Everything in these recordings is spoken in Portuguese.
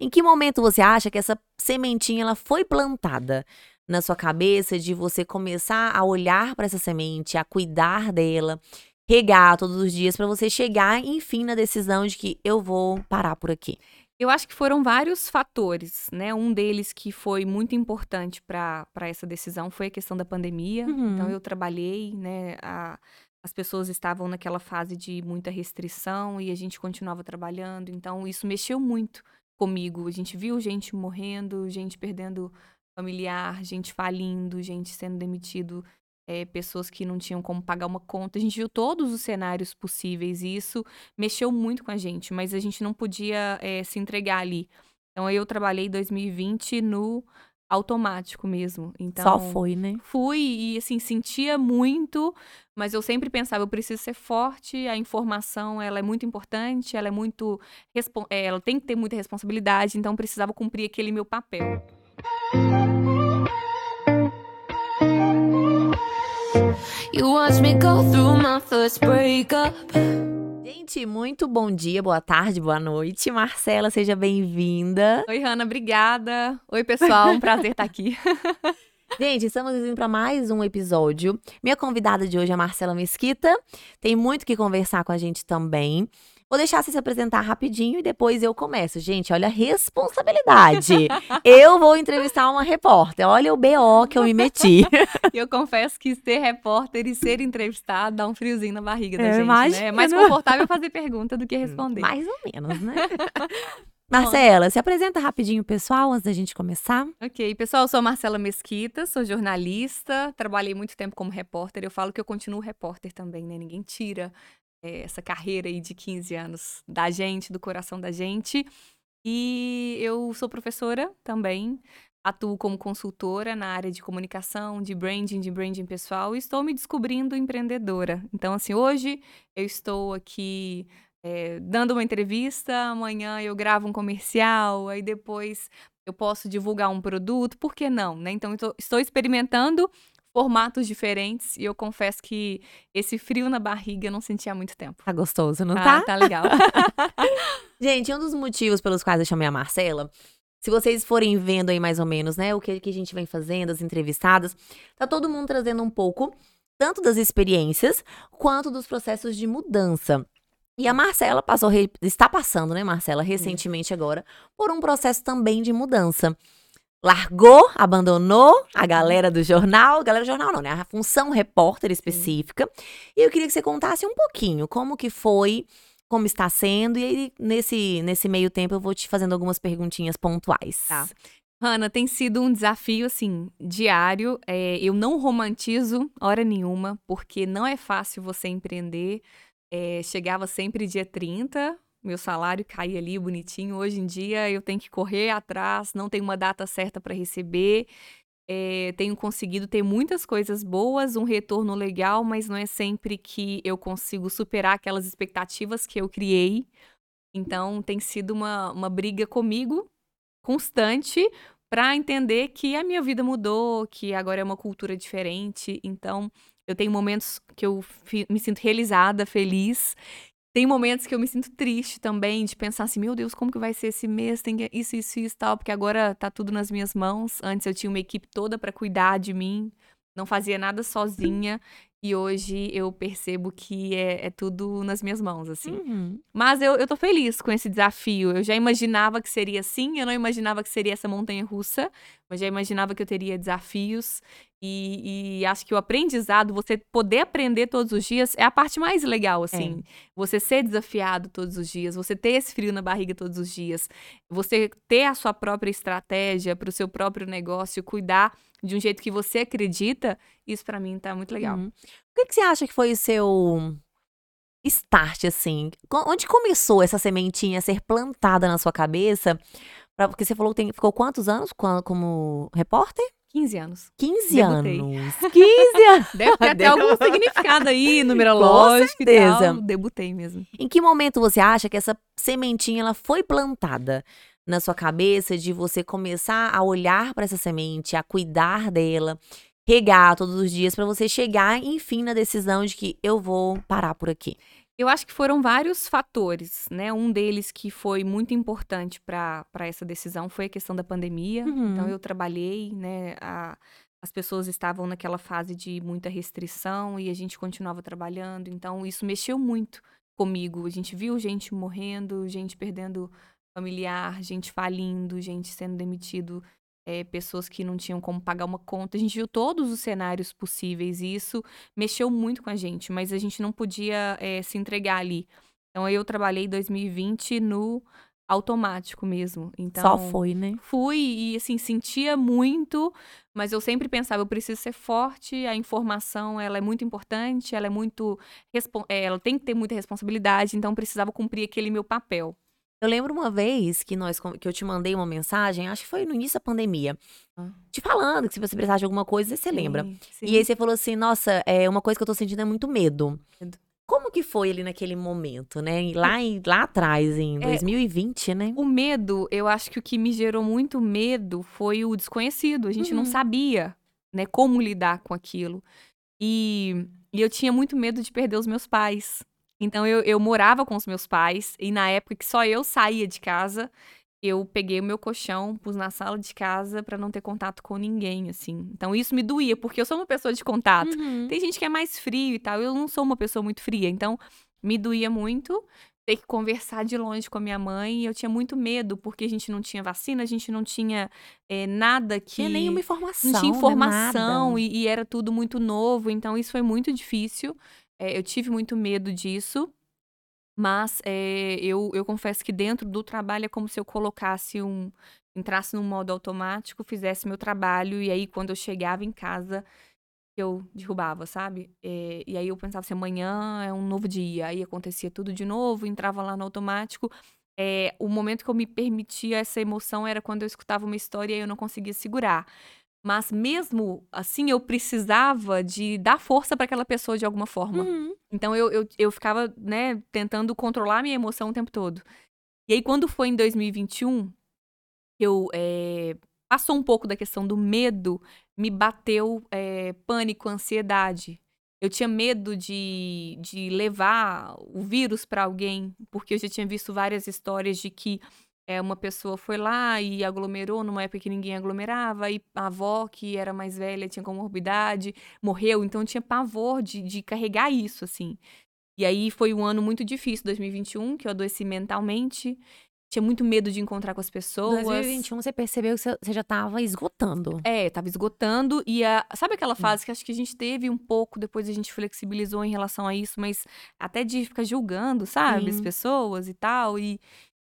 Em que momento você acha que essa sementinha ela foi plantada na sua cabeça de você começar a olhar para essa semente, a cuidar dela, regar todos os dias para você chegar, enfim, na decisão de que eu vou parar por aqui? Eu acho que foram vários fatores, né? Um deles que foi muito importante para essa decisão foi a questão da pandemia. Uhum. Então, eu trabalhei, né? As pessoas estavam naquela fase de muita restrição e a gente continuava trabalhando. Então, isso mexeu muito comigo. A gente viu gente morrendo, gente perdendo familiar, gente falindo, gente sendo demitido, pessoas que não tinham como pagar uma conta. A gente viu todos os cenários possíveis e isso mexeu muito com a gente, mas a gente não podia se entregar ali. Então, eu trabalhei em 2020 no automático mesmo. Então, só foi, né? Fui e, assim, sentia muito, mas eu sempre pensava, eu preciso ser forte, a informação, ela é muito importante, ela é muito... ela tem que ter muita responsabilidade, então precisava cumprir aquele meu papel. Gente, muito bom dia, boa tarde, boa noite. Marcela, seja bem-vinda. Oi, Hanna, obrigada. Oi, pessoal, um prazer estar aqui. Gente, estamos indo para mais um episódio. Minha convidada de hoje é a Marcela Mesquita. Tem muito o que conversar com a gente também. Vou deixar você se apresentar rapidinho e depois eu começo. Gente, olha a responsabilidade. Eu vou entrevistar uma repórter. Olha o BO que eu me meti. Eu confesso que ser repórter e ser entrevistado dá um friozinho na barriga da gente, imagino, né? É mais confortável fazer pergunta do que responder. Mais ou menos, né? Marcela, se apresenta rapidinho, pessoal, antes da gente começar. Ok, pessoal, eu sou a Marcela Mesquita, sou jornalista, trabalhei muito tempo como repórter. Eu falo que eu continuo repórter também, né? Ninguém tira essa carreira aí de 15 anos da gente, do coração da gente. E eu sou professora também, atuo como consultora na área de comunicação, de branding pessoal, e estou me descobrindo empreendedora. Então, assim, hoje eu estou aqui dando uma entrevista, amanhã eu gravo um comercial, aí depois eu posso divulgar um produto, por que não, né? Então, eu estou experimentando formatos diferentes, e eu confesso que esse frio na barriga eu não senti há muito tempo. Tá gostoso, não tá? Ah, tá legal. Gente, um dos motivos pelos quais eu chamei a Marcela, se vocês forem vendo aí mais ou menos, né, o que a gente vem fazendo, as entrevistadas, tá todo mundo trazendo um pouco, tanto das experiências, quanto dos processos de mudança. E a Marcela está passando, né, Marcela, recentemente agora, por um processo também de mudança. Largou, abandonou a galera do jornal. Galera do jornal não, né? A função repórter específica. E eu queria que você contasse um pouquinho como que foi, como está sendo. E aí, nesse meio tempo, eu vou te fazendo algumas perguntinhas pontuais. Tá. Hanna, tem sido um desafio, assim, diário. Eu não romantizo hora nenhuma, porque não é fácil você empreender. Chegava sempre dia 30... Meu salário caía ali bonitinho. Hoje em dia eu tenho que correr atrás, não tenho uma data certa para receber. Tenho conseguido ter muitas coisas boas, um retorno legal, mas não é sempre que eu consigo superar aquelas expectativas que eu criei. Então tem sido uma briga comigo constante para entender que a minha vida mudou, que agora é uma cultura diferente. Então eu tenho momentos que eu me sinto realizada, feliz. Tem momentos que eu me sinto triste também, de pensar assim, meu Deus, como que vai ser esse mês? Tem isso e tal, porque agora tá tudo nas minhas mãos. Antes eu tinha uma equipe toda pra cuidar de mim, não fazia nada sozinha. E hoje eu percebo que é tudo nas minhas mãos, assim. Uhum. Mas eu tô feliz com esse desafio. Eu já imaginava que seria assim, eu não imaginava que seria essa montanha-russa, mas já imaginava que eu teria desafios. E acho que o aprendizado, você poder aprender todos os dias, é a parte mais legal, assim. Você ser desafiado todos os dias, você ter esse frio na barriga todos os dias, você ter a sua própria estratégia para o seu próprio negócio, cuidar de um jeito que você acredita, isso para mim tá muito legal. O que você acha que foi o seu start, assim? Onde começou essa sementinha a ser plantada na sua cabeça? Porque você falou que ficou quantos anos como repórter? 15 anos. 15 Debutei. Anos. 15 anos. Deve ter até algum significado aí, numerológico e tal. Debutei mesmo. Em que momento você acha que essa sementinha ela foi plantada na sua cabeça de você começar a olhar para essa semente, a cuidar dela, regar todos os dias para você chegar, enfim, na decisão de que eu vou parar por aqui? Eu acho que foram vários fatores, né? Um deles que foi muito importante para essa decisão foi a questão da pandemia. Uhum. Então, eu trabalhei, né? As pessoas estavam naquela fase de muita restrição e a gente continuava trabalhando. Então, isso mexeu muito comigo. A gente viu gente morrendo, gente perdendo familiar, gente falindo, gente sendo demitido, pessoas que não tinham como pagar uma conta. A gente viu todos os cenários possíveis e isso mexeu muito com a gente, mas a gente não podia se entregar ali. Então, eu trabalhei em 2020 no automático mesmo. Então, só foi, né? Fui e, assim, sentia muito, mas eu sempre pensava, eu preciso ser forte, a informação, ela é muito importante, ela é muito... ela tem que ter muita responsabilidade, então precisava cumprir aquele meu papel. Eu lembro uma vez que eu te mandei uma mensagem, acho que foi no início da pandemia, te falando que se você precisar de alguma coisa, você lembra. Sim. E aí você falou assim, nossa, uma coisa que eu tô sentindo é muito medo. Como que foi ele naquele momento, né? Lá atrás, em 2020, né? O medo, eu acho que o que me gerou muito medo foi o desconhecido. A gente não sabia, né, como lidar com aquilo. E eu tinha muito medo de perder os meus pais. Então, eu morava com os meus pais e na época que só eu saía de casa, eu peguei o meu colchão, pus na sala de casa pra não ter contato com ninguém, assim. Então, isso me doía, porque eu sou uma pessoa de contato. Uhum. Tem gente que é mais frio e tal, eu não sou uma pessoa muito fria. Então, me doía muito ter que conversar de longe com a minha mãe. Eu tinha muito medo, porque a gente não tinha vacina, a gente não tinha nada que... Não tinha nenhuma informação. Não tinha informação e era tudo muito novo. Então, isso foi muito difícil. Eu tive muito medo disso, mas eu confesso que dentro do trabalho é como se eu entrasse num modo automático, fizesse meu trabalho, e aí quando eu chegava em casa, eu derrubava, sabe? E aí eu pensava assim, amanhã é um novo dia, aí acontecia tudo de novo, entrava lá no automático. O momento que eu me permitia essa emoção era quando eu escutava uma história e eu não conseguia segurar. Mas mesmo assim, eu precisava de dar força para aquela pessoa de alguma forma. Uhum. Então, eu ficava, né, tentando controlar a minha emoção o tempo todo. E aí, quando foi em 2021, eu passou um pouco da questão do medo, me bateu pânico, ansiedade. Eu tinha medo de levar o vírus para alguém, porque eu já tinha visto várias histórias de que uma pessoa foi lá e aglomerou numa época que ninguém aglomerava, e a avó, que era mais velha, tinha comorbidade, morreu, então eu tinha pavor de carregar isso, assim. E aí foi um ano muito difícil, 2021, que eu adoeci mentalmente, tinha muito medo de encontrar com as pessoas. Em 2021 você percebeu que você já estava esgotando. Estava esgotando, e sabe aquela fase que acho que a gente teve um pouco, depois a gente flexibilizou em relação a isso, mas até de ficar julgando, sabe, as pessoas e tal,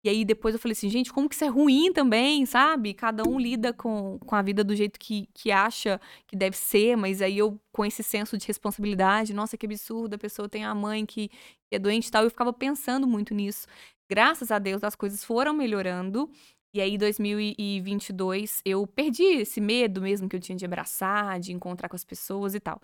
E aí depois eu falei assim, gente, como que isso é ruim também, sabe? Cada um lida com a vida do jeito que acha que deve ser, mas aí eu, com esse senso de responsabilidade, nossa, que absurdo, a pessoa tem a mãe que é doente e tal, eu ficava pensando muito nisso. Graças a Deus, as coisas foram melhorando, e aí em 2022 eu perdi esse medo mesmo que eu tinha de abraçar, de encontrar com as pessoas e tal.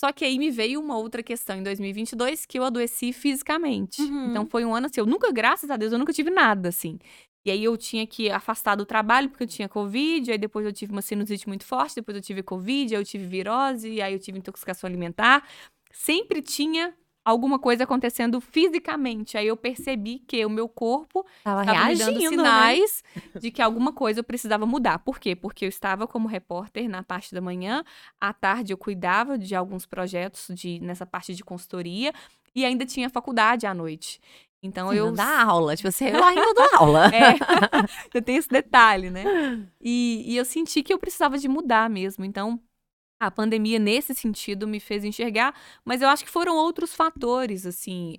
Só que aí me veio uma outra questão em 2022, que eu adoeci fisicamente. Uhum. Então, foi um ano assim, graças a Deus, eu nunca tive nada, assim. E aí, eu tinha que afastar do trabalho, porque eu tinha Covid, aí depois eu tive uma sinusite muito forte, depois eu tive Covid, aí eu tive virose, aí eu tive intoxicação alimentar. Sempre tinha alguma coisa acontecendo fisicamente. Aí eu percebi que o meu corpo estava me dando sinais, né, de que alguma coisa eu precisava mudar. Por quê? Porque eu estava como repórter na parte da manhã, à tarde eu cuidava de alguns projetos nessa parte de consultoria e ainda tinha faculdade à noite. Então você não dá aula, tipo, você ainda dá aula. Eu tenho esse detalhe, né? E eu senti que eu precisava de mudar mesmo, então... A pandemia, nesse sentido, me fez enxergar, mas eu acho que foram outros fatores, assim.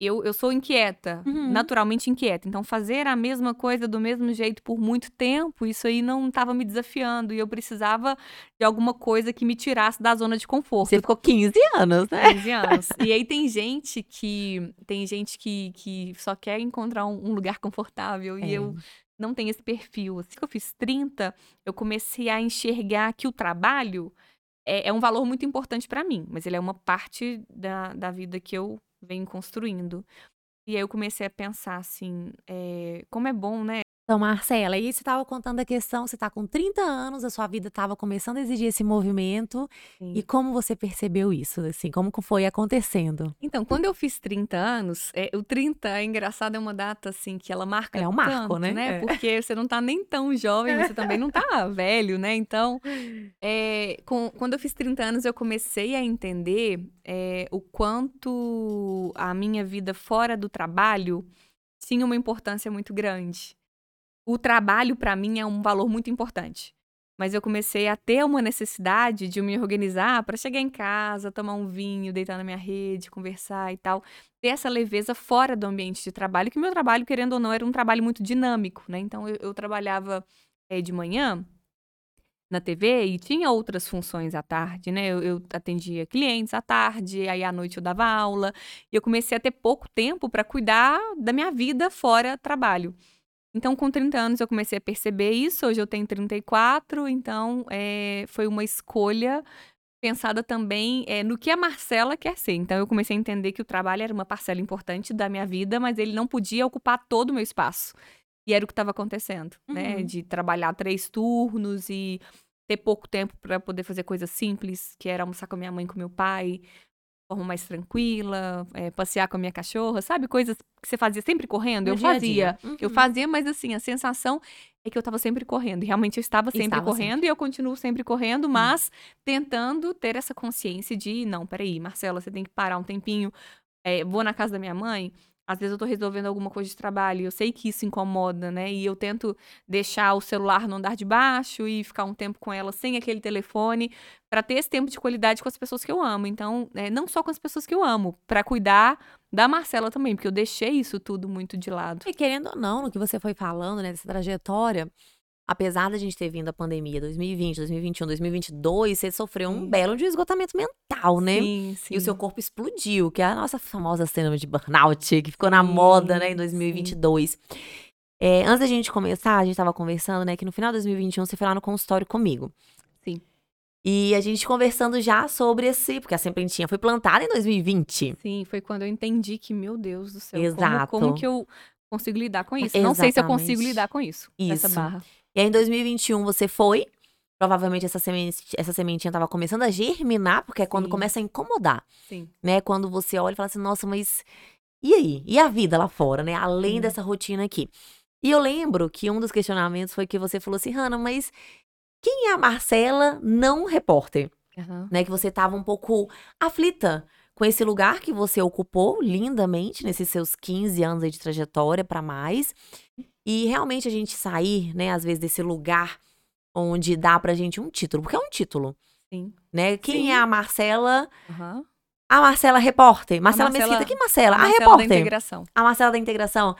Eu sou inquieta, naturalmente inquieta. Então, fazer a mesma coisa do mesmo jeito por muito tempo, isso aí não estava me desafiando. E eu precisava de alguma coisa que me tirasse da zona de conforto. Você ficou 15 anos, né? 15 anos. E aí tem gente que só quer encontrar um lugar confortável. E eu... não tem esse perfil. Assim que eu fiz 30, eu comecei a enxergar que o trabalho é um valor muito importante para mim, mas ele é uma parte da vida que eu venho construindo. E aí eu comecei a pensar assim, como é bom, né? Então, Marcela, aí você estava contando a questão, você está com 30 anos, a sua vida estava começando a exigir esse movimento. Sim. E como você percebeu isso, assim, como foi acontecendo? Então, quando eu fiz 30 anos, o 30 é engraçado, é uma data assim que ela marca tanto, é um marco, né? Porque você não tá nem tão jovem, você também não tá velho, né? Então, quando eu fiz 30 anos, eu comecei a entender o quanto a minha vida fora do trabalho tinha uma importância muito grande. O trabalho, para mim, é um valor muito importante. Mas eu comecei a ter uma necessidade de me organizar para chegar em casa, tomar um vinho, deitar na minha rede, conversar e tal. Ter essa leveza fora do ambiente de trabalho, que meu trabalho, querendo ou não, era um trabalho muito dinâmico, né? Então, eu trabalhava de manhã na TV e tinha outras funções à tarde, né? Eu atendia clientes à tarde, aí à noite eu dava aula. E eu comecei a ter pouco tempo para cuidar da minha vida fora trabalho. Então, com 30 anos, eu comecei a perceber isso. Hoje eu tenho 34, então foi uma escolha pensada também no que a Marcela quer ser. Então, eu comecei a entender que o trabalho era uma parcela importante da minha vida, mas ele não podia ocupar todo o meu espaço. E era o que estava acontecendo, uhum, né? De trabalhar 3 turnos e ter pouco tempo para poder fazer coisas simples, que era almoçar com a minha mãe e com meu pai, de forma mais tranquila, passear com a minha cachorra, sabe? Coisas que você fazia sempre correndo. No eu fazia. Uhum. Eu fazia, mas assim, a sensação é que eu estava sempre correndo. E realmente eu estava correndo sempre. E eu continuo sempre correndo, mas tentando ter essa consciência de, não, peraí, Marcela, você tem que parar um tempinho. Vou na casa da minha mãe. Às vezes eu tô resolvendo alguma coisa de trabalho e eu sei que isso incomoda, né? E eu tento deixar o celular no andar de baixo e ficar um tempo com ela sem aquele telefone para ter esse tempo de qualidade com as pessoas que eu amo. Então, não só com as pessoas que eu amo, para cuidar da Marcela também, porque eu deixei isso tudo muito de lado. E querendo ou não, no que você foi falando, né, dessa trajetória, apesar da gente ter vindo a pandemia 2020, 2021, 2022, você sofreu um belo de esgotamento mental, né? Sim, sim. E o seu corpo explodiu, que é a nossa famosa síndrome de burnout, que ficou na moda, né, em 2022. Antes da gente começar, a gente tava conversando, né, que no final de 2021 você foi lá no consultório comigo. Sim. E a gente conversando já sobre porque a sementinha foi plantada em 2020. Sim, foi quando eu entendi que, meu Deus do céu, exato, como que eu consigo lidar com isso? Exatamente. Não sei se eu consigo lidar com isso. Essa barra. E aí, em 2021, você foi. Provavelmente, essa sementinha estava começando a germinar, porque é quando começa a incomodar. Sim. Né? Quando você olha e fala assim, nossa, mas e aí? E a vida lá fora, né? Além dessa rotina aqui. E eu lembro que um dos questionamentos foi que você falou assim, Hanna, mas quem é a Marcela não repórter? Uhum. Né? Que você estava um pouco aflita com esse lugar que você ocupou lindamente nesses seus 15 anos aí de trajetória para mais. E realmente a gente sair, né, às vezes desse lugar onde dá pra gente um título, porque é um título. Sim. Né? Quem é a Marcela? Uhum. A Marcela repórter. Marcela Mesquita, que Marcela? A repórter. Da integração. A Marcela da integração.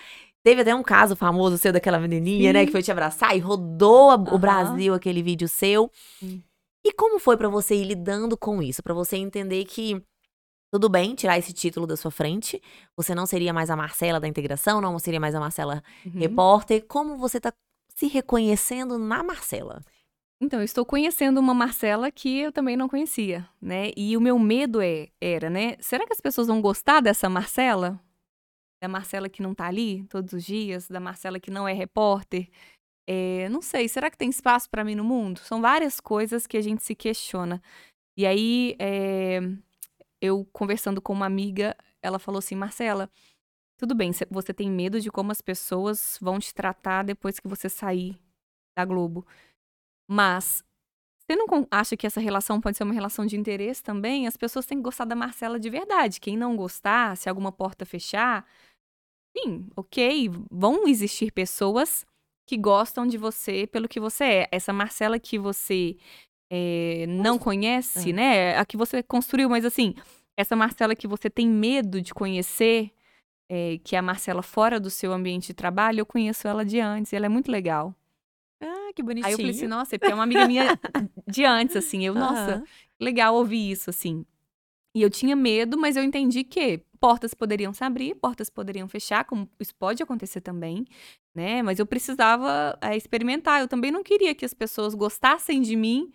Teve até um caso famoso seu daquela menininha, né, que foi te abraçar e rodou o Brasil, aquele vídeo seu. Sim. E como foi pra você ir lidando com isso? Pra você entender que tudo bem tirar esse título da sua frente, você não seria mais a Marcela da integração, não seria mais a Marcela repórter. Como você está se reconhecendo na Marcela? Então, eu estou conhecendo uma Marcela que eu também não conhecia, né? E o meu medo era, né? Será que as pessoas vão gostar dessa Marcela? Da Marcela que não tá ali todos os dias, da Marcela que não é repórter? Não sei, será que tem espaço para mim no mundo? São várias coisas que a gente se questiona. E aí, eu conversando com uma amiga, ela falou assim, Marcela, tudo bem, você tem medo de como as pessoas vão te tratar depois que você sair da Globo. Mas você não acha que essa relação pode ser uma relação de interesse também? As pessoas têm que gostar da Marcela de verdade. Quem não gostar, se alguma porta fechar, sim, ok, vão existir pessoas que gostam de você pelo que você é. Essa Marcela que você... não conhece, né? A que você construiu, mas assim, essa Marcela que você tem medo de conhecer, que é a Marcela fora do seu ambiente de trabalho, eu conheço ela de antes, ela é muito legal. Ah, que bonitinho. Aí eu falei assim, nossa, porque é uma amiga minha de antes, assim, nossa, legal ouvir isso, assim. E eu tinha medo, mas eu entendi que portas poderiam se abrir, portas poderiam fechar, como isso pode acontecer também, né? Mas eu precisava experimentar, eu também não queria que as pessoas gostassem de mim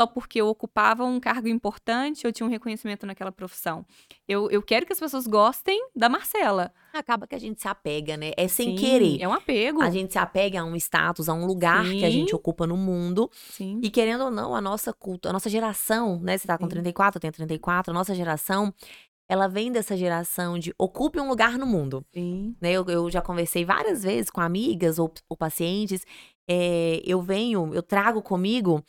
só porque eu ocupava um cargo importante ou tinha um reconhecimento naquela profissão. Eu quero que as pessoas gostem da Marcela. Acaba que a gente se apega, né? É sem querer. É um apego. A gente se apega a um status, a um lugar que a gente ocupa no mundo. Sim. E querendo ou não, a nossa cultura, a nossa geração, né? Você tá com 34, eu tenho 34, a nossa geração... Ela vem dessa geração de ocupe um lugar no mundo. Sim. Né? Eu já conversei várias vezes com amigas ou pacientes. Eu trago comigo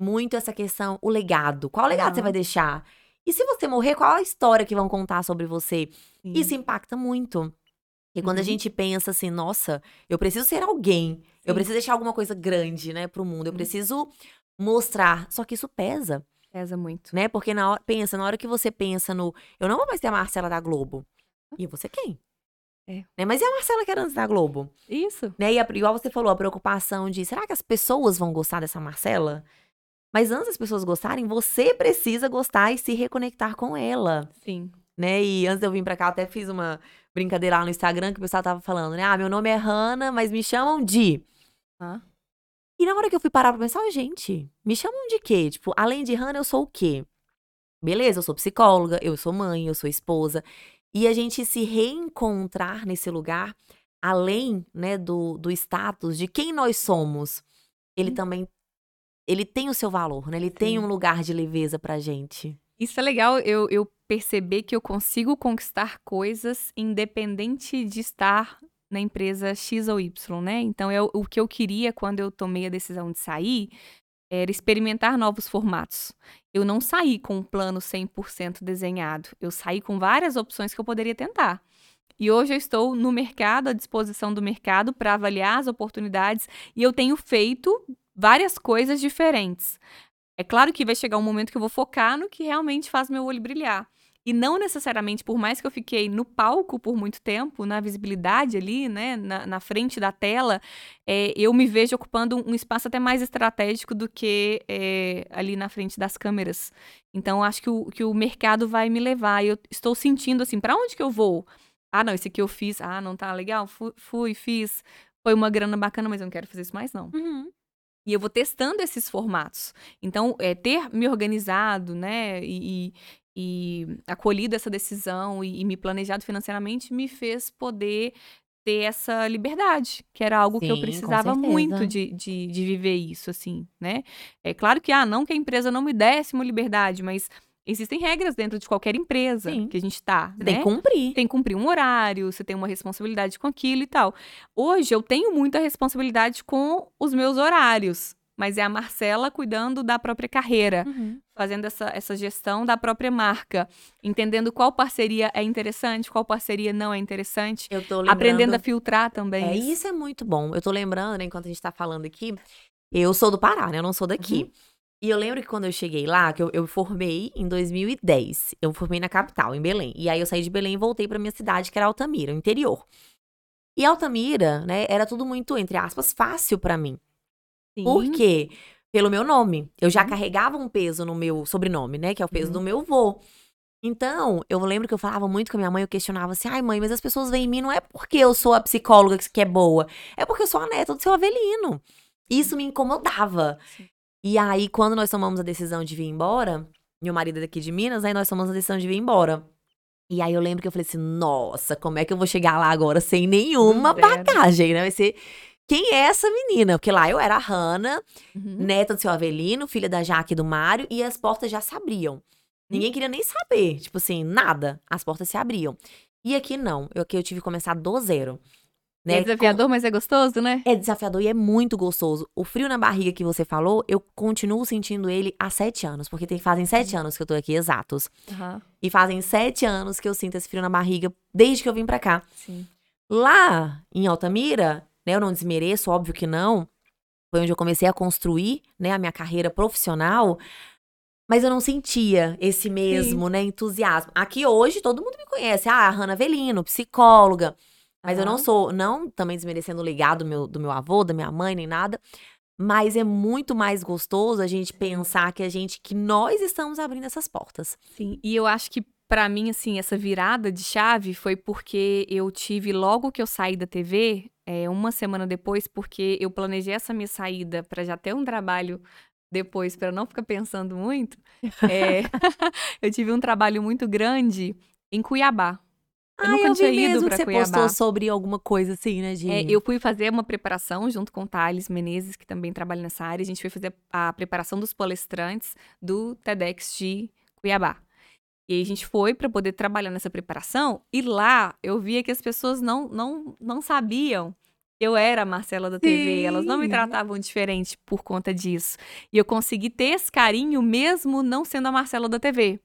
muito essa questão, o legado. Qual legado você vai deixar? E se você morrer, qual a história que vão contar sobre você? Sim. Isso impacta muito. Porque quando a gente pensa assim, nossa, eu preciso ser alguém. Sim. Eu preciso deixar alguma coisa grande, né, pro mundo. Eu preciso mostrar. Só que isso pesa. Pesa muito. Né? Porque na hora que você pensa no... Eu não vou mais ter a Marcela da Globo. E eu vou ser quem? É. Né? Mas e a Marcela que era antes da Globo? Isso. Né? E igual você falou, a preocupação de... Será que as pessoas vão gostar dessa Marcela? Mas antes das pessoas gostarem, você precisa gostar e se reconectar com ela. Sim. Né? E antes de eu vir pra cá, eu até fiz uma brincadeira lá no Instagram que o pessoal tava falando, né? Ah, meu nome é Hanna, mas me chamam de... E na hora que eu fui parar pra pensar, gente, me chamam de quê? Tipo, além de Hanna, eu sou o quê? Beleza, eu sou psicóloga, eu sou mãe, eu sou esposa. E a gente se reencontrar nesse lugar, além, né, do status de quem nós somos, ele também, ele tem o seu valor, né? Ele tem um lugar de leveza pra gente. Isso é legal, eu perceber que eu consigo conquistar coisas independente de estar... na empresa X ou Y, né? Então, o que eu queria quando eu tomei a decisão de sair era experimentar novos formatos. Eu não saí com um plano 100% desenhado. Eu saí com várias opções que eu poderia tentar. E hoje eu estou no mercado, à disposição do mercado, para avaliar as oportunidades e eu tenho feito várias coisas diferentes. É claro que vai chegar um momento que eu vou focar no que realmente faz meu olho brilhar. E não necessariamente, por mais que eu fiquei no palco por muito tempo, na visibilidade ali, né, na frente da tela, eu me vejo ocupando um espaço até mais estratégico do que ali na frente das câmeras. Então, acho que o mercado vai me levar. Eu estou sentindo assim, para onde que eu vou? Ah, não, esse aqui eu fiz. Ah, não tá legal? Fui, fiz. Foi uma grana bacana, mas eu não quero fazer isso mais, não. Uhum. E eu vou testando esses formatos. Então, ter me organizado, né, e acolhido essa decisão e me planejado financeiramente me fez poder ter essa liberdade, que era algo que eu precisava muito de viver isso, assim, né? É claro que, não que a empresa não me desse uma liberdade, mas existem regras dentro de qualquer empresa que a gente tá, né? Tem que cumprir. Tem que cumprir um horário, você tem uma responsabilidade com aquilo e tal. Hoje eu tenho muita responsabilidade com os meus horários, mas é a Marcela cuidando da própria carreira, fazendo essa gestão da própria marca, entendendo qual parceria é interessante, qual parceria não é interessante, eu tô lembrando, aprendendo a filtrar também. Isso é muito bom. Eu tô lembrando, né, enquanto a gente tá falando aqui, eu sou do Pará, né? Eu não sou daqui. E eu lembro que quando eu cheguei lá, que eu formei em 2010, eu formei na capital, em Belém. E aí eu saí de Belém e voltei pra minha cidade, que era Altamira, o interior. E Altamira, né, era tudo muito, entre aspas, fácil pra mim. Por quê? Pelo meu nome. Eu já carregava um peso no meu sobrenome, né? Que é o peso do meu avô. Então, eu lembro que eu falava muito com a minha mãe, eu questionava assim, ai mãe, mas as pessoas veem em mim não é porque eu sou a psicóloga que é boa, é porque eu sou a neta do seu Avelino. Isso me incomodava. Sim. E aí, quando nós tomamos a decisão de vir embora, meu marido é daqui de Minas, aí nós tomamos a decisão de vir embora. E aí eu lembro que eu falei assim, nossa, como é que eu vou chegar lá agora sem nenhuma bagagem, né? Vai ser... Quem é essa menina? Porque lá eu era a Hanna, neta do seu Avelino, filha da Jaque e do Mário, e as portas já se abriam. Ninguém queria nem saber, tipo assim, nada. As portas se abriam. E aqui não, aqui eu tive que começar do zero. Né? É desafiador, mas é gostoso, né? É desafiador e é muito gostoso. O frio na barriga que você falou, eu continuo sentindo ele há 7 anos, porque fazem 7 anos que eu tô aqui, exatos. E fazem 7 anos que eu sinto esse frio na barriga, desde que eu vim pra cá. Sim. Lá, em Altamira... Eu não desmereço, óbvio que não. Foi onde eu comecei a construir, né, a minha carreira profissional. Mas eu não sentia esse mesmo, né, entusiasmo. Aqui hoje todo mundo me conhece. Ah, Hanna Avelino, psicóloga. Mas eu não sou, não também desmerecendo o legado do meu avô, da minha mãe, nem nada. Mas é muito mais gostoso a gente pensar que nós estamos abrindo essas portas. Sim, e eu acho que pra mim, assim, essa virada de chave foi porque eu tive, logo que eu saí da TV, uma semana depois, porque eu planejei essa minha saída para já ter um trabalho depois, para não ficar pensando muito, eu tive um trabalho muito grande em Cuiabá. Eu nunca tinha ido para Cuiabá. Você postou sobre alguma coisa assim, né, Gi? Eu fui fazer uma preparação junto com o Thales Menezes, que também trabalha nessa área. A gente foi fazer a preparação dos palestrantes do TEDx de Cuiabá. E aí a gente foi para poder trabalhar nessa preparação. E lá eu via que as pessoas não sabiam que eu era a Marcela da TV. Sim. Elas não me tratavam diferente por conta disso. E eu consegui ter esse carinho mesmo não sendo a Marcela da TV.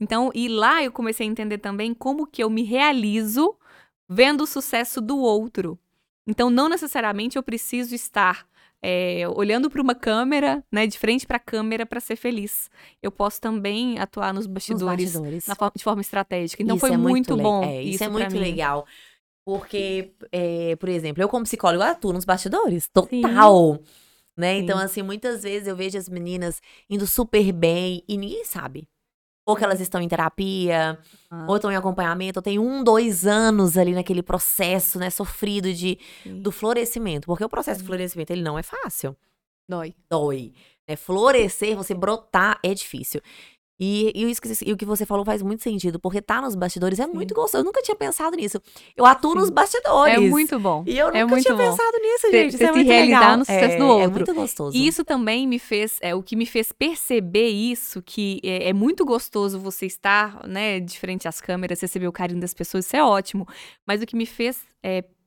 Então, e lá eu comecei a entender também como que eu me realizo vendo o sucesso do outro. Então, não necessariamente eu preciso estar olhando para uma câmera, né, de frente para a câmera para ser feliz. Eu posso também atuar nos bastidores, de forma estratégica. Então, isso foi muito bom. Isso é muito legal. Porque, por exemplo, eu como psicóloga atuo nos bastidores. Total! Sim. Né? Sim. Então, assim, muitas vezes eu vejo as meninas indo super bem e ninguém sabe. Ou que elas estão em terapia, ou estão em acompanhamento, ou tem 1, 2 anos ali naquele processo, né, sofrido do florescimento. Porque o processo do florescimento, ele não é fácil. Dói. Florescer, você brotar, é difícil. E o que você falou faz muito sentido, porque tá nos bastidores é muito gostoso. Eu nunca tinha pensado nisso. Eu atuo nos bastidores. É muito bom. E eu nunca tinha pensado nisso, gente. Isso é muito legal. Se realizar no sucesso do outro. É muito gostoso. E isso também me fez, o que me fez perceber isso, que é muito gostoso você estar, né, de frente às câmeras, receber o carinho das pessoas, isso é ótimo. Mas o que me fez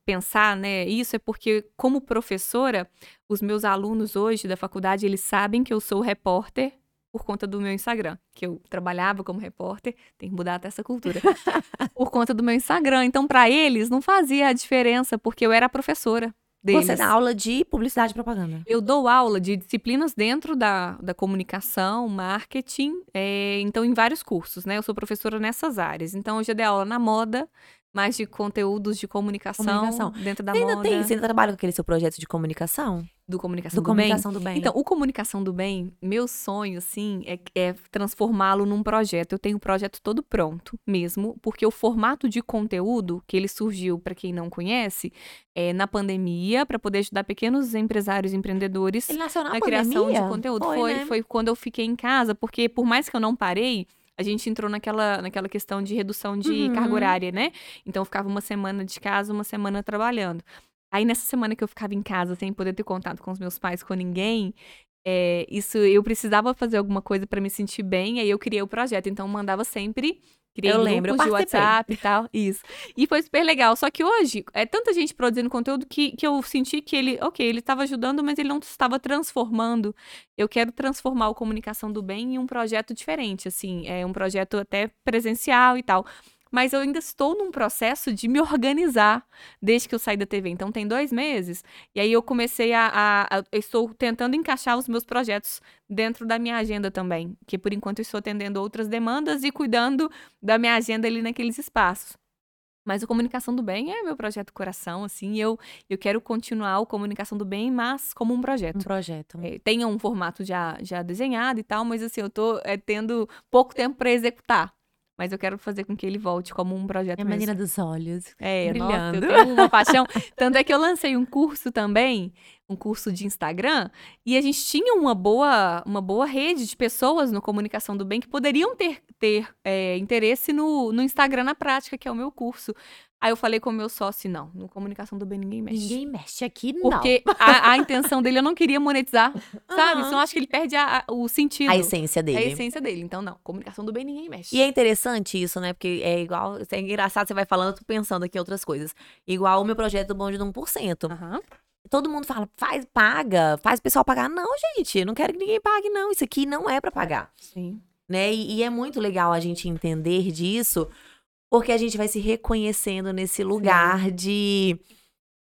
pensar, né, isso é porque, como professora, os meus alunos hoje da faculdade, eles sabem que eu sou repórter, por conta do meu Instagram, que eu trabalhava como repórter, tem que mudar até essa cultura, por conta do meu Instagram. Então, para eles, não fazia a diferença, porque eu era a professora deles. Você dá aula de publicidade e propaganda? Eu dou aula de disciplinas dentro da comunicação, marketing, então, em vários cursos, né? Eu sou professora nessas áreas. Então, eu já dei aula na moda, mas de conteúdos de comunicação. Dentro da moda. Você ainda trabalha com aquele seu projeto de comunicação? Do Comunicação do Bem. Então, o Comunicação do Bem, meu sonho, assim, é transformá-lo num projeto. Eu tenho o projeto todo pronto mesmo, porque o formato de conteúdo que ele surgiu, para quem não conhece, é na pandemia, para poder ajudar pequenos empresários e empreendedores na criação de conteúdo. Foi quando eu fiquei em casa, porque por mais que eu não parei, a gente entrou naquela questão de redução de carga horária, né? Então, eu ficava uma semana de casa, uma semana trabalhando. Aí, nessa semana que eu ficava em casa, sem poder ter contato com os meus pais, com ninguém, eu precisava fazer alguma coisa para me sentir bem, aí eu criei o projeto. Então, eu mandava sempre, criei grupos de WhatsApp e tal, isso. E foi super legal. Só que hoje, é tanta gente produzindo conteúdo que eu senti que ele estava ajudando, mas ele não estava transformando. Eu quero transformar o Comunicação do Bem em um projeto diferente, assim, um projeto até presencial e tal. Mas eu ainda estou num processo de me organizar desde que eu saí da TV. Então, tem 2 meses. E aí, eu comecei eu estou tentando encaixar os meus projetos dentro da minha agenda também. Que, por enquanto, eu estou atendendo outras demandas e cuidando da minha agenda ali naqueles espaços. Mas o Comunicação do Bem é meu projeto coração, assim. Eu quero continuar o Comunicação do Bem, mas como um projeto. Tem um formato já desenhado e tal, mas, assim, eu estou tendo pouco tempo para executar. Mas eu quero fazer com que ele volte como um projeto mesmo. É a menina dos olhos. Brilhando. Nossa, eu tenho uma paixão. Tanto é que eu lancei um curso também, um curso de Instagram, e a gente tinha uma boa rede de pessoas no Comunicação do Bem que poderiam ter interesse no Instagram na prática, que é o meu curso. Aí eu falei com o meu sócio, não, no Comunicação do Bem ninguém mexe. Ninguém mexe aqui, não. Porque a intenção dele, eu não queria monetizar, sabe? Senão eu acho que ele perde o sentido. A essência dele. Então, não, Comunicação do Bem ninguém mexe. E é interessante isso, né? Porque é igual, é engraçado, você vai falando, eu tô pensando aqui em outras coisas. Igual o meu projeto do Bonde de 1%. Todo mundo fala, faz o pessoal pagar. Não, gente, eu não quero que ninguém pague, não. Isso aqui não é pra pagar. Sim. Né? E é muito legal a gente entender disso, porque a gente vai se reconhecendo nesse lugar de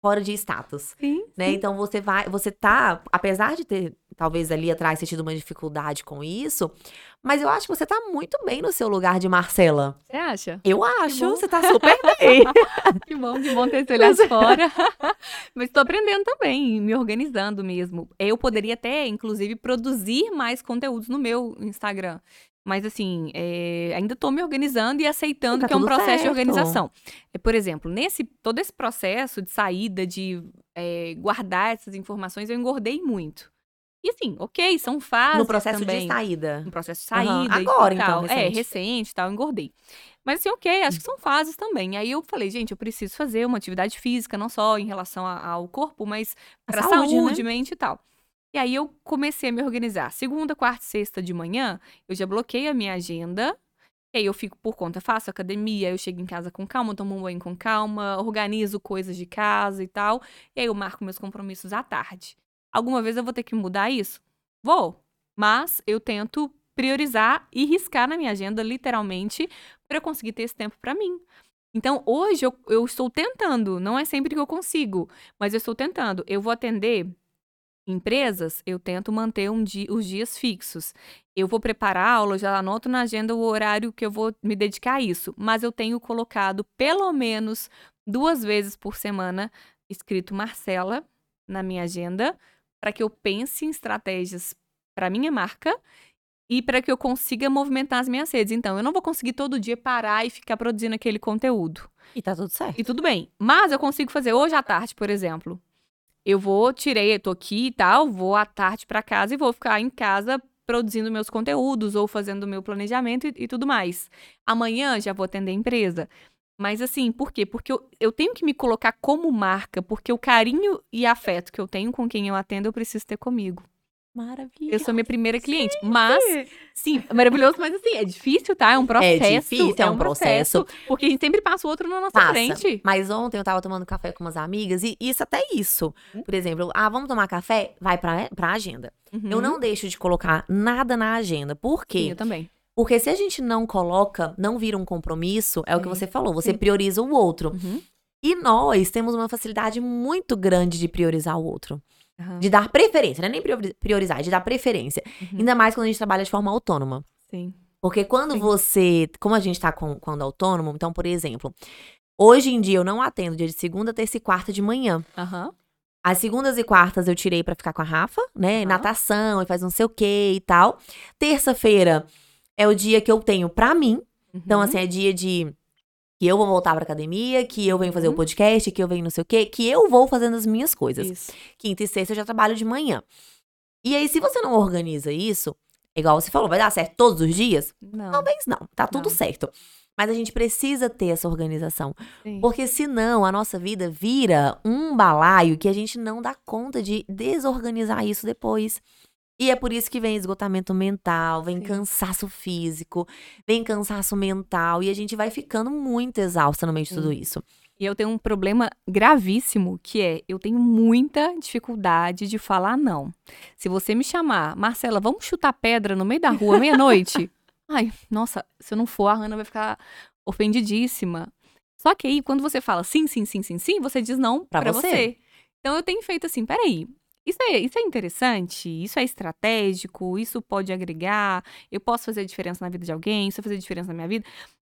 fora de status. Sim, né? Sim. Então, você tá, apesar de ter, talvez ali atrás, ter tido uma dificuldade com isso, mas eu acho que você tá muito bem no seu lugar de Marcela. Você acha? Eu acho, você tá super bem. Que bom ter esse olhar de fora. Mas tô aprendendo também, me organizando mesmo. Eu poderia até, inclusive, produzir mais conteúdos no meu Instagram. Mas, assim, ainda estou me organizando e aceitando que é um processo de organização. Por exemplo, todo esse processo de saída, de guardar essas informações, eu engordei muito. E assim, ok, são fases no processo também, de saída. No processo de saída. Uhum. Agora, e tal. Então, recente. É, recente e tal, engordei. Mas assim, ok, acho que são fases também. Aí eu falei, gente, eu preciso fazer uma atividade física, não só em relação ao corpo, mas para saúde, né? Mente e tal. E aí eu comecei a me organizar. Segunda, quarta e sexta de manhã, eu já bloqueei a minha agenda. E aí eu fico por conta, faço academia, eu chego em casa com calma, tomo um banho com calma, organizo coisas de casa e tal. E aí eu marco meus compromissos à tarde. Alguma vez eu vou ter que mudar isso? Vou, mas eu tento priorizar e riscar na minha agenda, literalmente, para eu conseguir ter esse tempo para mim. Então, hoje eu estou tentando, não é sempre que eu consigo, mas eu estou tentando. Eu vou atender empresas, eu tento manter os dias fixos. Eu vou preparar a aula, já anoto na agenda o horário que eu vou me dedicar a isso, mas eu tenho colocado pelo menos 2 vezes por semana, escrito Marcela, na minha agenda, para que eu pense em estratégias para minha marca e para que eu consiga movimentar as minhas redes. Então, eu não vou conseguir todo dia parar e ficar produzindo aquele conteúdo. E tá tudo certo. E tudo bem. Mas eu consigo fazer hoje à tarde, por exemplo. Eu tô aqui e tal, vou à tarde para casa e vou ficar em casa produzindo meus conteúdos ou fazendo meu planejamento e tudo mais. Amanhã já vou atender a empresa. Mas assim, por quê? Porque eu tenho que me colocar como marca, porque o carinho e afeto que eu tenho com quem eu atendo, eu preciso ter comigo. Maravilhoso. Eu sou minha primeira cliente, sim. Maravilhoso, mas assim, é difícil, tá? É um processo. É difícil, é um processo. Porque a gente sempre passa o outro na nossa frente. Mas ontem eu tava tomando café com umas amigas e isso. Por exemplo, vamos tomar café? Vai pra agenda. Uhum. Eu não deixo de colocar nada na agenda. Por quê? Sim, eu também. Porque se a gente não coloca, não vira um compromisso, é o que você falou, você prioriza o outro. Uhum. E nós temos uma facilidade muito grande de priorizar o outro. Uhum. De dar preferência, não é nem priorizar, é de dar preferência. Uhum. Ainda mais quando a gente trabalha de forma autônoma. Sim. Porque quando como a gente tá quando autônomo, então, por exemplo, hoje em dia eu não atendo dia de segunda, terça e quarta de manhã. Aham. Uhum. As segundas e quartas eu tirei pra ficar com a Rafa, né? Uhum. Natação, e faz não sei o quê e tal. Terça-feira é o dia que eu tenho pra mim. Uhum. Então, assim, é dia de que eu vou voltar pra academia, que eu venho fazer o podcast, que eu venho não sei o quê, que eu vou fazendo as minhas coisas. Isso. Quinta e sexta eu já trabalho de manhã. E aí, se você não organiza isso, igual você falou, vai dar certo todos os dias? Não. Talvez não, tá tudo certo. Mas a gente precisa ter essa organização. Sim. Porque senão a nossa vida vira um balaio que a gente não dá conta de desorganizar isso depois. E é por isso que vem esgotamento mental, vem cansaço físico, vem cansaço mental. E a gente vai ficando muito exausta no meio de tudo isso. E eu tenho um problema gravíssimo, que é, eu tenho muita dificuldade de falar não. Se você me chamar, Marcela, vamos chutar pedra no meio da rua, meia-noite? Ai, nossa, se eu não for, a Hanna vai ficar ofendidíssima. Só que aí, quando você fala sim, sim, sim, sim, sim, você diz não pra você. Então, eu tenho feito assim, peraí. Isso é interessante, isso é estratégico, isso pode agregar, eu posso fazer a diferença na vida de alguém, isso vai fazer a diferença na minha vida.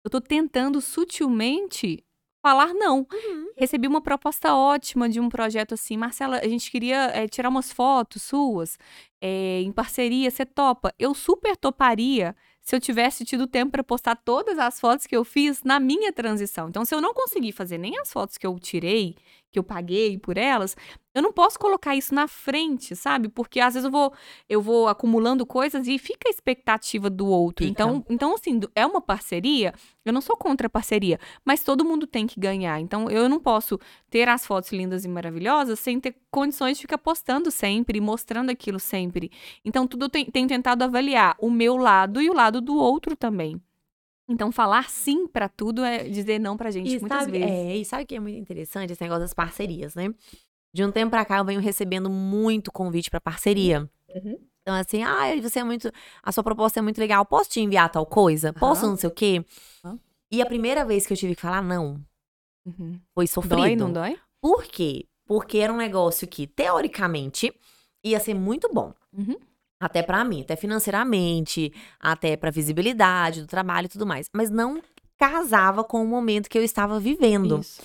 Eu tô tentando sutilmente falar não. Uhum. Recebi uma proposta ótima de um projeto assim, Marcela, a gente queria tirar umas fotos suas em parceria, você topa? Eu super toparia se eu tivesse tido tempo para postar todas as fotos que eu fiz na minha transição. Então, se eu não conseguir fazer nem as fotos que eu tirei, que eu paguei por elas, eu não posso colocar isso na frente, sabe? Porque às vezes eu vou acumulando coisas e fica a expectativa do outro. Então, assim, é uma parceria, eu não sou contra a parceria, mas todo mundo tem que ganhar. Então, eu não posso ter as fotos lindas e maravilhosas sem ter condições de ficar postando sempre, mostrando aquilo sempre. Então, tudo eu tenho tentado avaliar o meu lado e o lado do outro também. Então, falar sim pra tudo é dizer não pra gente muitas vezes. E sabe o que é muito interessante? Esse negócio das parcerias, né? De um tempo pra cá, eu venho recebendo muito convite pra parceria. Uhum. Então, assim, você é muito... A sua proposta é muito legal. Posso te enviar tal coisa? Posso não sei o quê? Uhum. E a primeira vez que eu tive que falar não, foi sofrido. Dói, não dói? Por quê? Porque era um negócio que, teoricamente, ia ser muito bom. Uhum. Até pra mim, até financeiramente, até pra visibilidade do trabalho e tudo mais. Mas não casava com o momento que eu estava vivendo. Isso.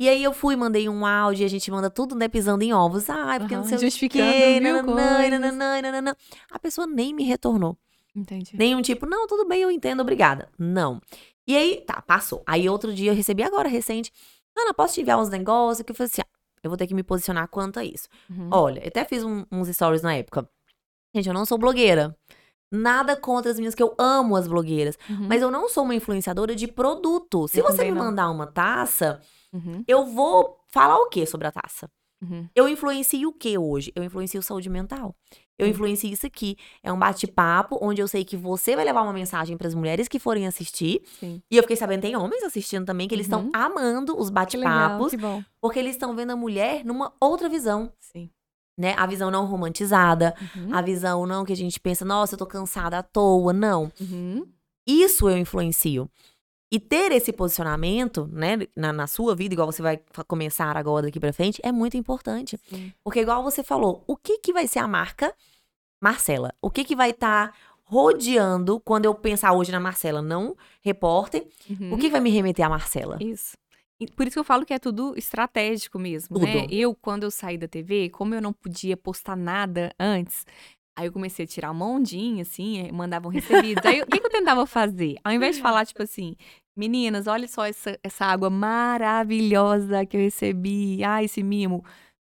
E aí eu fui, mandei um áudio, a gente manda tudo, né, pisando em ovos. Porque não sei o que. Justificando mil coisas. A pessoa nem me retornou. Entendi. Nenhum tipo, não, tudo bem, eu entendo, obrigada. Não. E aí, passou. Aí outro dia eu recebi agora, recente, Hanna, posso te enviar uns negócios? Que eu falei assim, eu vou ter que me posicionar quanto a isso. Olha, eu até fiz uns stories na época. Gente, eu não sou blogueira. Nada contra as minhas, que eu amo as blogueiras. Uhum. Mas eu não sou uma influenciadora de produto. Se você me mandar uma taça, eu vou falar o quê sobre a taça? Eu influencio o que hoje? Eu influencio saúde mental. Eu influencio isso aqui. É um bate-papo onde eu sei que você vai levar uma mensagem para as mulheres que forem assistir. Sim. E eu fiquei sabendo, tem homens assistindo também, que eles estão amando os bate-papos. Que legal, que bom. Porque eles estão vendo a mulher numa outra visão. Sim. Né? A visão não romantizada, a visão não que a gente pensa, nossa, eu tô cansada à toa, não. Isso eu influencio. E ter esse posicionamento, né, na sua vida, igual você vai começar agora daqui pra frente, é muito importante. Sim. Porque igual você falou, o que que vai ser a marca Marcela? O que que vai estar rodeando quando eu pensar hoje na Marcela, não repórter? O que que vai me remeter a Marcela? Isso. Por isso que eu falo que é tudo estratégico mesmo, tudo. Né? Quando eu saí da TV, como eu não podia postar nada antes... Aí eu comecei a tirar uma ondinha, assim, mandavam recebidos. Aí, o que eu tentava fazer? Ao invés de falar, tipo assim, meninas, olha só essa água maravilhosa que eu recebi. Ah, esse mimo.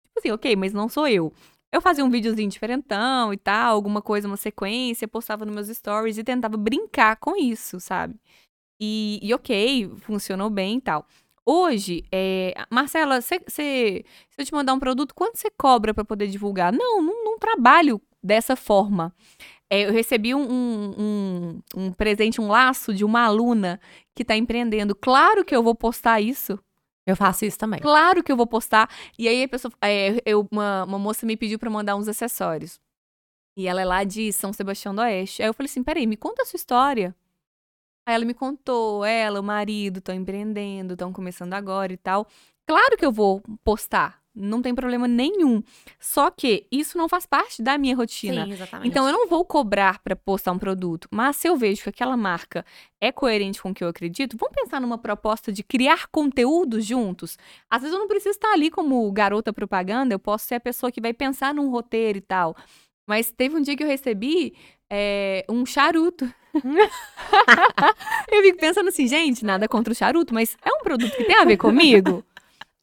Tipo assim, ok, mas não sou eu. Eu fazia um videozinho diferentão e tal, alguma coisa, uma sequência, postava nos meus stories e tentava brincar com isso, sabe? E ok, funcionou bem e tal. Hoje, Marcela, se eu te mandar um produto, quanto você cobra pra poder divulgar? Não trabalho dessa forma. Eu recebi um presente, um laço de uma aluna que está empreendendo. Claro que eu vou postar isso. Eu faço isso também. Claro que eu vou postar. E aí a pessoa, uma moça me pediu para mandar uns acessórios. E ela é lá de São Sebastião do Oeste. Aí eu falei assim, peraí, me conta a sua história. Aí ela me contou, o marido, estão empreendendo, estão começando agora e tal. Claro que eu vou postar. Não tem problema nenhum. Só que isso não faz parte da minha rotina. Sim, exatamente. Então, eu não vou cobrar para postar um produto. Mas se eu vejo que aquela marca é coerente com o que eu acredito, vamos pensar numa proposta de criar conteúdo juntos. Às vezes, eu não preciso estar ali como garota propaganda. Eu posso ser a pessoa que vai pensar num roteiro e tal. Mas teve um dia que eu recebi um charuto. Eu fico pensando assim, gente, nada contra o charuto, mas é um produto que tem a ver comigo?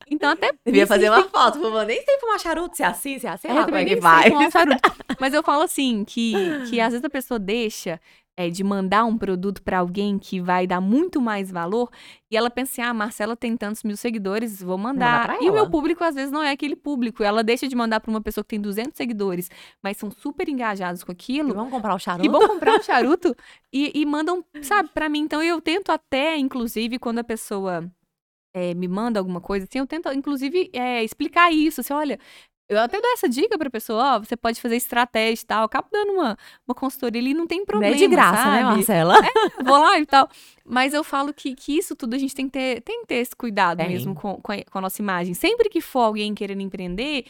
Então até... Devia fazer uma foto, eu nem sei fumar charuto, se é assim, como é que vai. Mas eu falo assim, que às vezes a pessoa deixa de mandar um produto pra alguém que vai dar muito mais valor, e ela pensa assim, Marcela tem tantos mil seguidores, vou mandar. E o meu público às vezes não é aquele público, ela deixa de mandar pra uma pessoa que tem 200 seguidores, mas são super engajados com aquilo. E vão comprar o charuto. E mandam, sabe, pra mim. Então eu tento até, inclusive, quando a pessoa... me manda alguma coisa, assim, eu tento, inclusive, explicar isso, assim, olha, eu até dou essa dica pra pessoa, você pode fazer estratégia e tal, eu acabo dando uma consultoria ali, não tem problema, não é de graça, sabe? Né, Marcela? Vou lá e tal, mas eu falo que isso tudo a gente tem que ter esse cuidado mesmo com a nossa imagem, sempre que for alguém querendo empreender,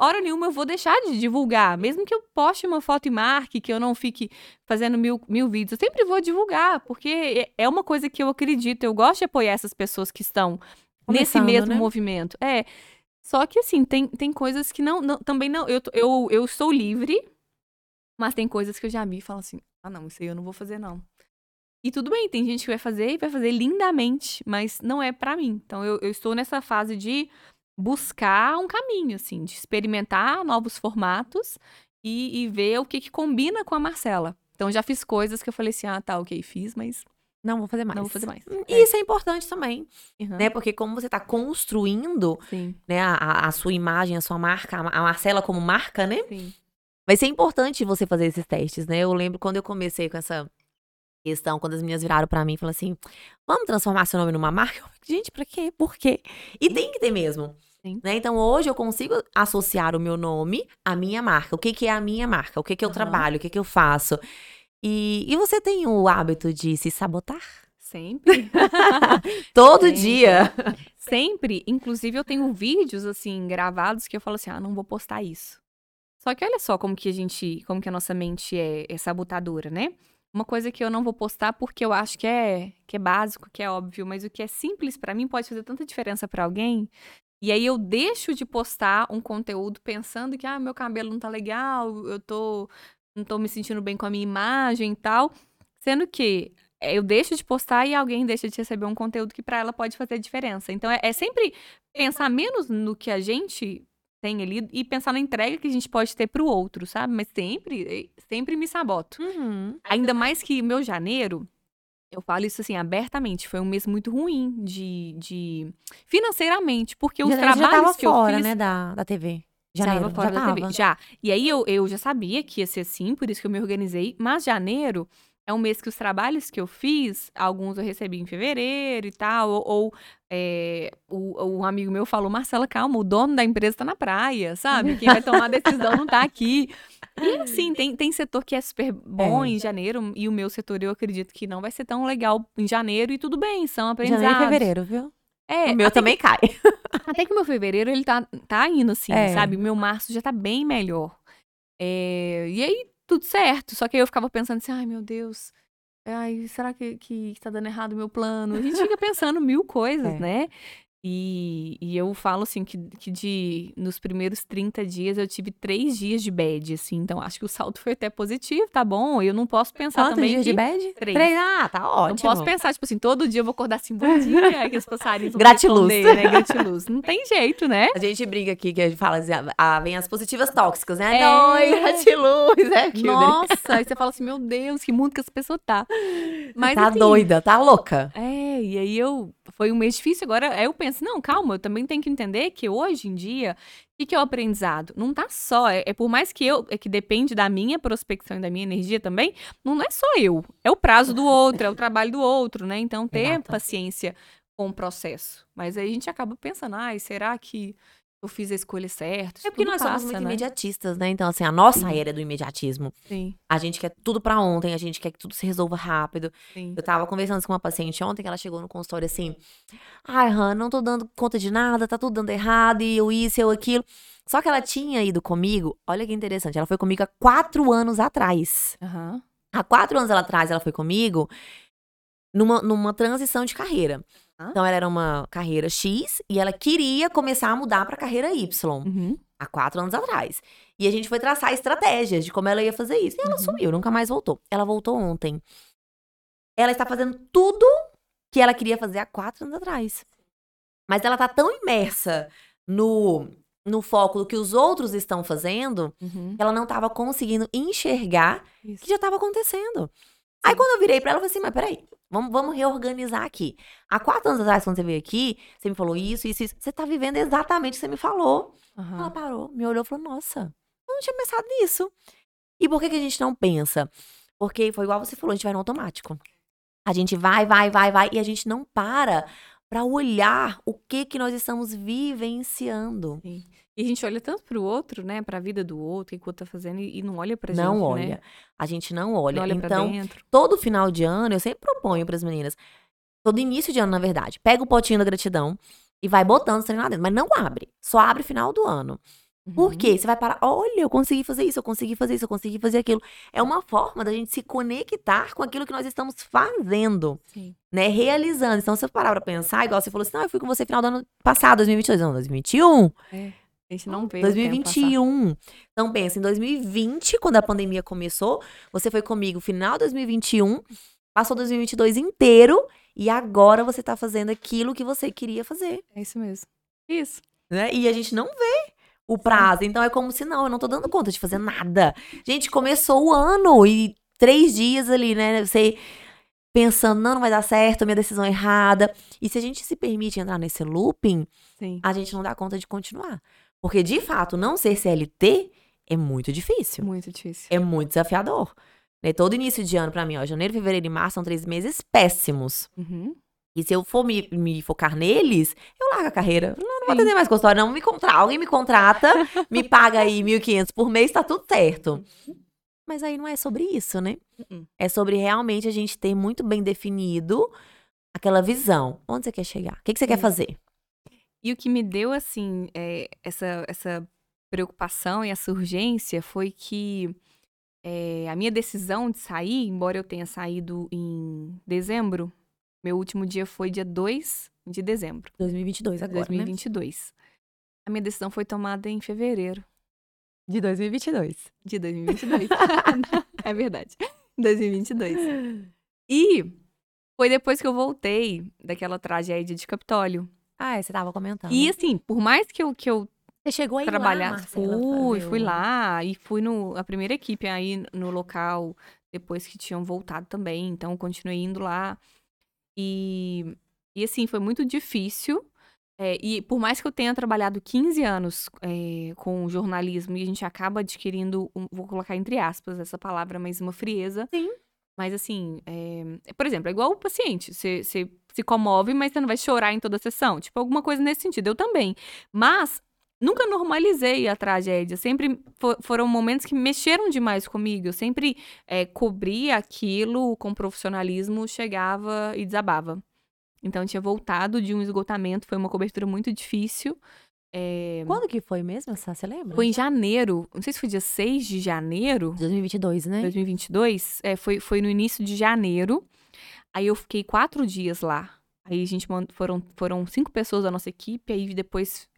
hora nenhuma eu vou deixar de divulgar, mesmo que eu poste uma foto e marque, que eu não fique fazendo mil vídeos, eu sempre vou divulgar, porque é uma coisa que eu acredito, eu gosto de apoiar essas pessoas que estão nesse mesmo movimento. Só que, assim, tem coisas que não, eu sou livre, mas tem coisas que eu já vi e falo assim, não, isso aí eu não vou fazer, não. E tudo bem, tem gente que vai fazer lindamente, mas não é pra mim. Então, eu estou nessa fase de buscar um caminho, assim, de experimentar novos formatos e ver o que combina com a Marcela. Então, já fiz coisas que eu falei assim, fiz, mas... Não vou fazer mais. E isso é importante também, né? Porque como você tá construindo, né, a sua imagem, a sua marca, a Marcela como marca, né? Sim. Vai ser importante você fazer esses testes, né? Eu lembro quando eu comecei com essa questão, quando as meninas viraram pra mim e falaram assim, vamos transformar seu nome numa marca? Eu falei, gente, pra quê? Por quê? E tem que ter mesmo. Né? Então, hoje eu consigo associar o meu nome à minha marca. O que é a minha marca? O que eu trabalho? O que eu faço? E você tem o hábito de se sabotar? Sempre. Todo dia. Sempre. Inclusive, eu tenho vídeos, assim, gravados que eu falo assim, não vou postar isso. Só que olha só como que a nossa mente é sabotadora, né? Uma coisa que eu não vou postar porque eu acho que é básico, que é óbvio, mas o que é simples pra mim pode fazer tanta diferença pra alguém. E aí eu deixo de postar um conteúdo pensando que, meu cabelo não tá legal, não tô me sentindo bem com a minha imagem e tal, sendo que eu deixo de postar e alguém deixa de receber um conteúdo que pra ela pode fazer diferença. Então, é sempre pensar menos no que a gente tem ali e pensar na entrega que a gente pode ter pro outro, sabe? Mas sempre me saboto. Uhum. Ainda mais que meu janeiro, eu falo isso assim, abertamente, foi um mês muito ruim de financeiramente, porque os trabalhos já tava que eu fora, fiz... né, da TV. Janeiro, fora já da TV. Já. E aí eu já sabia que ia ser assim, por isso que eu me organizei, mas janeiro é um mês que os trabalhos que eu fiz, alguns eu recebi em fevereiro e tal, um amigo meu falou, Marcela, calma, o dono da empresa tá na praia, sabe? Quem vai tomar a decisão não tá aqui. E assim, tem setor que é super bom em janeiro, e o meu setor eu acredito que não vai ser tão legal em janeiro, e tudo bem, são aprendizados. Janeiro e fevereiro, viu? É, o meu também cai. Até que o meu fevereiro, ele tá indo assim, sabe? Meu março já tá bem melhor. E aí, tudo certo. Só que aí eu ficava pensando assim, ai, meu Deus, ai, será que tá dando errado o meu plano? A gente fica pensando mil coisas, né? E eu falo assim, que nos primeiros 30 dias eu tive 3 dias de bad, assim. Então, acho que o saldo foi até positivo, tá bom? Eu não posso pensar quantos também... Quantos dias de bad? 3. Ah, tá ótimo. Não posso pensar, tipo assim, todo dia eu vou acordar assim, bom dia, que os passarinhos vão responder, né? Gratiluz. Não tem jeito, né? A gente briga aqui, que a gente fala assim, vem as positivas tóxicas, né? Não, gratiluz, né? Nossa, aí você fala assim, meu Deus, que mundo que essa pessoa tá. Mas, tá assim, doida, tá louca. E aí foi um mês difícil, agora eu penso, não, calma, eu também tenho que entender que hoje em dia, o que é o aprendizado? Não tá só, por mais que que depende da minha prospecção e da minha energia também, não é só eu, é o prazo do outro, é o trabalho do outro, né? Então, ter paciência com o processo. Mas aí a gente acaba pensando, será que eu fiz a escolha certa? É porque nós somos muito imediatistas, né? Então, assim, a nossa era do imediatismo. Sim. A gente quer tudo pra ontem, a gente quer que tudo se resolva rápido. Sim. Eu tava conversando com uma paciente ontem, que ela chegou no consultório assim, ai, Hanna, não tô dando conta de nada, tá tudo dando errado, e eu isso, eu aquilo. Só que ela tinha ido comigo, olha que interessante, ela foi comigo há 4 anos atrás. Uhum. Há 4 anos atrás ela foi comigo numa transição de carreira. Então, ela era uma carreira X e ela queria começar a mudar para a carreira Y, há 4 anos atrás. E a gente foi traçar estratégias de como ela ia fazer isso. E ela sumiu, nunca mais voltou. Ela voltou ontem. Ela está fazendo tudo que ela queria fazer há 4 anos atrás. Mas ela está tão imersa no foco do que os outros estão fazendo, que ela não estava conseguindo enxergar o que já estava acontecendo. Aí, quando eu virei pra ela, eu falei assim, mas peraí, vamos reorganizar aqui. Há 4 anos atrás, quando você veio aqui, você me falou isso. Você tá vivendo exatamente o que você me falou. Uhum. Ela parou, me olhou e falou, nossa, eu não tinha pensado nisso. E por que a gente não pensa? Porque foi igual você falou, a gente vai no automático. A gente vai, e a gente não para olhar o que nós estamos vivenciando. Sim. E a gente olha tanto pro outro, né? Pra vida do outro, enquanto tá fazendo, e não olha pra gente, né? Não olha. A gente não olha. Não olha então, pra dentro. Todo final de ano, eu sempre proponho pras meninas, todo início de ano, na verdade, pega o potinho da gratidão e vai botando o trem lá dentro, mas não abre. Só abre final do ano. Por quê? Você vai parar, olha, eu consegui fazer isso, eu consegui fazer isso, eu consegui fazer aquilo. É uma forma da gente se conectar com aquilo que nós estamos fazendo, né? Realizando. Então, se eu parar pra pensar, igual você falou assim, eu fui com você final do ano passado, 2022, não, 2021. A gente não vê 2021. Então, pensa, em 2020, quando a pandemia começou, você foi comigo final de 2021, passou 2022 inteiro, e agora você tá fazendo aquilo que você queria fazer. É isso mesmo. Isso. Né? E a gente não vê o prazo. Então, é como se não, eu não tô dando conta de fazer nada. Gente, começou o ano e 3 dias ali, né? Você pensando, não vai dar certo, minha decisão é errada. E se a gente se permite entrar nesse looping, a gente não dá conta de continuar. Porque, de fato, não ser CLT é muito difícil. Muito difícil. É muito desafiador. Né? Todo início de ano, pra mim, janeiro, fevereiro e março são 3 meses péssimos. E se eu for me focar neles, eu largo a carreira. Não vou atender mais consultório, não. Alguém me contrata, me paga aí 1.500 por mês, tá tudo certo. Mas aí não é sobre isso, né? É sobre realmente a gente ter muito bem definido aquela visão. Onde você quer chegar? O que você quer fazer? E o que me deu, assim, essa preocupação e essa urgência foi que a minha decisão de sair, embora eu tenha saído em dezembro, meu último dia foi dia 2 de dezembro. 2022 agora, 2022. Né? A minha decisão foi tomada em fevereiro. De 2022. De 2022. É verdade. 2022. E foi depois que eu voltei daquela tragédia de Capitólio. Você tava comentando. E assim, por mais que eu Você chegou a ir trabalhar lá, Marcela? Fui lá e fui a primeira equipe aí no local, depois que tinham voltado também, então continuei indo lá. E assim, foi muito difícil. E por mais que eu tenha trabalhado 15 anos com jornalismo, e a gente acaba adquirindo, vou colocar entre aspas essa palavra, mas uma frieza. Sim. Mas assim, por exemplo, é igual o paciente. Você se comove, mas você não vai chorar em toda a sessão. Tipo, alguma coisa nesse sentido. Eu também. Mas nunca normalizei a tragédia. Sempre foram momentos que mexeram demais comigo. Eu sempre cobria aquilo com profissionalismo, chegava e desabava. Então, tinha voltado de um esgotamento. Foi uma cobertura muito difícil. Quando que foi mesmo, você lembra? Foi em janeiro. Não sei se foi dia 6 de janeiro. 2022, né? 2022. Foi no início de janeiro. Aí, eu fiquei 4 dias lá. Aí, a gente foram 5 pessoas da nossa equipe. Aí, depois,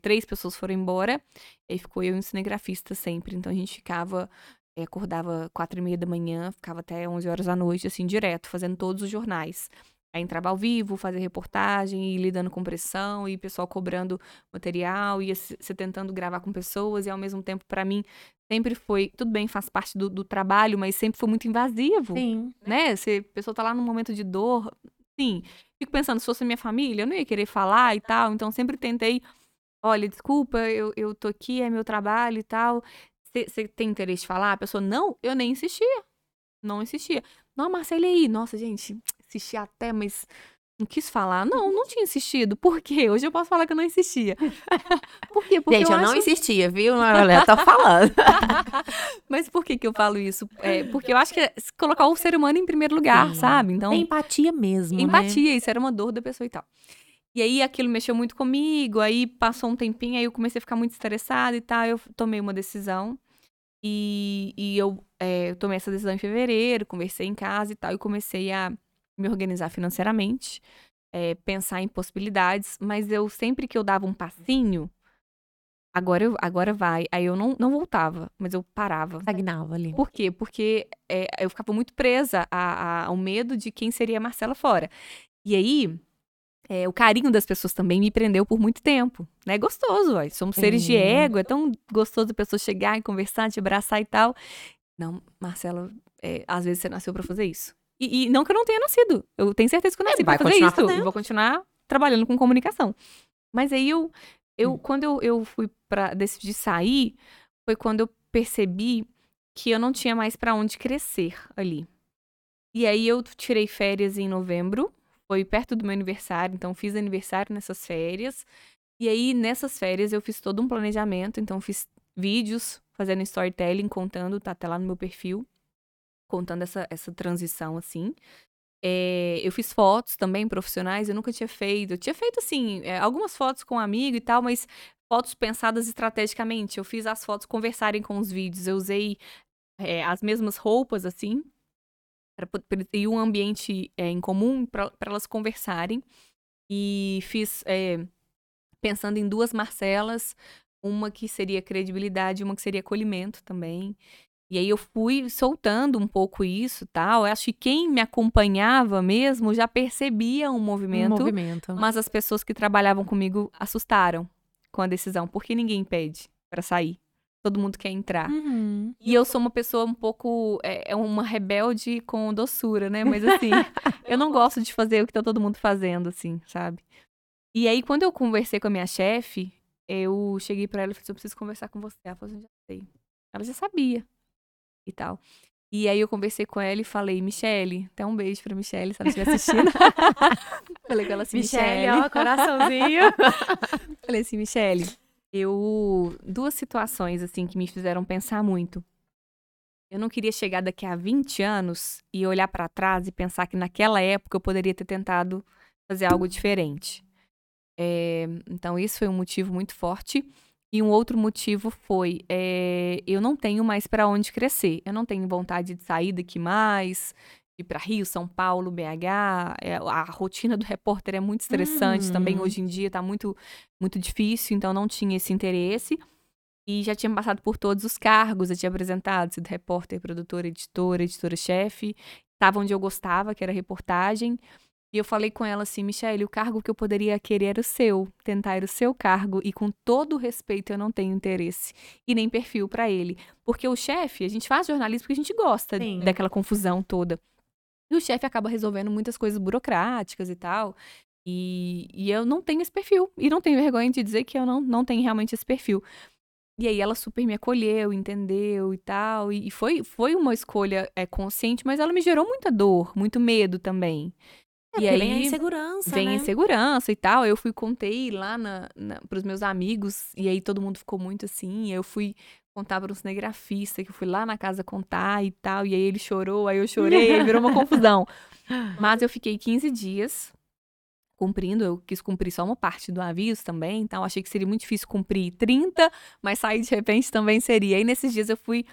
3 pessoas foram embora. Aí, ficou eu e um cinegrafista sempre. Então, a gente ficava... acordava 4h30 da manhã. Ficava até 11h da noite, assim, direto. Fazendo todos os jornais. Aí entrava ao vivo, fazer reportagem, e lidando com pressão, e o pessoal cobrando material, e você tentando gravar com pessoas, e ao mesmo tempo, pra mim, sempre foi, tudo bem, faz parte do trabalho, mas sempre foi muito invasivo. Sim. Né? A pessoa tá lá num momento de dor, sim. Fico pensando, se fosse minha família, eu não ia querer falar e tal, então sempre tentei, olha, desculpa, eu tô aqui, é meu trabalho e tal, você tem interesse de falar? A pessoa, não, eu nem insistia. Não insistia. Não, Marcela, aí, nossa, gente... Insisti até, mas não quis falar. Não tinha insistido. Por quê? Hoje eu posso falar que eu não insistia. Por quê? Porque eu não insistia, viu? Ela tá falando. Mas por que eu falo isso? Porque eu acho que é colocar o ser humano em primeiro lugar, sabe? Então, empatia mesmo, né? Isso era uma dor da pessoa e tal. E aí, aquilo mexeu muito comigo. Aí, passou um tempinho, aí eu comecei a ficar muito estressada e tal. Eu tomei uma decisão. E eu tomei essa decisão em fevereiro, conversei em casa e tal. E comecei a me organizar financeiramente, pensar em possibilidades, mas eu sempre que eu dava um passinho, agora vai, aí eu não voltava, mas eu parava. Estagnava ali. Por quê? Porque eu ficava muito presa ao medo de quem seria a Marcela fora. E aí, o carinho das pessoas também me prendeu por muito tempo, né? Gostoso, ó. Somos seres de ego, é tão gostoso a pessoa chegar e conversar, te abraçar e tal. Não, Marcela, às vezes você nasceu pra fazer isso. E não que eu não tenha nascido. Eu tenho certeza que eu nasci pra fazer isso. Eu vou continuar trabalhando com comunicação. Mas aí quando eu fui decidi sair, foi quando eu percebi que eu não tinha mais pra onde crescer ali. E aí eu tirei férias em novembro. Foi perto do meu aniversário. Então fiz aniversário nessas férias. E aí nessas férias eu fiz todo um planejamento. Então fiz vídeos fazendo storytelling, contando. Tá até lá no meu perfil. Contando essa transição, assim. Eu fiz fotos também profissionais, eu nunca tinha feito. Eu tinha feito, assim, algumas fotos com um amigo e tal, mas fotos pensadas estrategicamente. Eu fiz as fotos conversarem com os vídeos. Eu usei as mesmas roupas, assim, e um ambiente em comum para elas conversarem. E fiz, pensando em 2 Marcelas, uma que seria credibilidade e uma que seria acolhimento também. E aí eu fui soltando um pouco isso e tal. Eu acho que quem me acompanhava mesmo já percebia um movimento. Mas as pessoas que trabalhavam comigo assustaram com a decisão. Porque ninguém pede pra sair. Todo mundo quer entrar. Uhum. E eu sou uma pessoa um pouco... uma rebelde com doçura, né? Mas assim, eu não gosto de fazer o que tá todo mundo fazendo, assim, sabe? E aí quando eu conversei com a minha chefe, eu cheguei pra ela e falei, eu preciso conversar com você. Ela falou, eu já sei. Ela já sabia. E tal. E aí eu conversei com ela e falei, Michele, até um beijo pra Michele, se ela estiver assistindo. Falei com ela assim, Michele, ó, coraçãozinho. Falei assim, Michele, duas situações, assim, que me fizeram pensar muito. Eu não queria chegar daqui a 20 anos e olhar pra trás e pensar que naquela época eu poderia ter tentado fazer algo diferente. Então, isso foi um motivo muito forte. E um outro motivo foi, eu não tenho mais para onde crescer. Eu não tenho vontade de sair daqui mais, ir para Rio, São Paulo, BH. A rotina do repórter é muito estressante também. Hoje em dia está muito, muito difícil, então não tinha esse interesse. E já tinha passado por todos os cargos, eu tinha apresentado, sido repórter, produtora, editora, editora-chefe. Estava onde eu gostava, que era reportagem. E eu falei com ela assim, Michele, o cargo que eu poderia querer era o seu, tentar era o seu cargo, e com todo o respeito eu não tenho interesse e nem perfil para ele. Porque o chefe, a gente faz jornalismo porque a gente gosta daquela confusão toda. E o chefe acaba resolvendo muitas coisas burocráticas e tal. E eu não tenho esse perfil. E não tenho vergonha de dizer que eu não tenho realmente esse perfil. E aí ela super me acolheu, entendeu e tal. E foi uma escolha consciente, mas ela me gerou muita dor, muito medo também. E aí vem a insegurança, né? Vem a insegurança e tal. Eu fui, contei lá pros meus amigos. E aí todo mundo ficou muito assim. Eu fui contar para um cinegrafista, que eu fui lá na casa contar e tal. E aí ele chorou, aí eu chorei. Virou uma confusão. Mas eu fiquei 15 dias... cumprindo, eu quis cumprir só uma parte do aviso também, então achei que seria muito difícil cumprir 30, mas sair de repente também seria. E nesses dias eu fui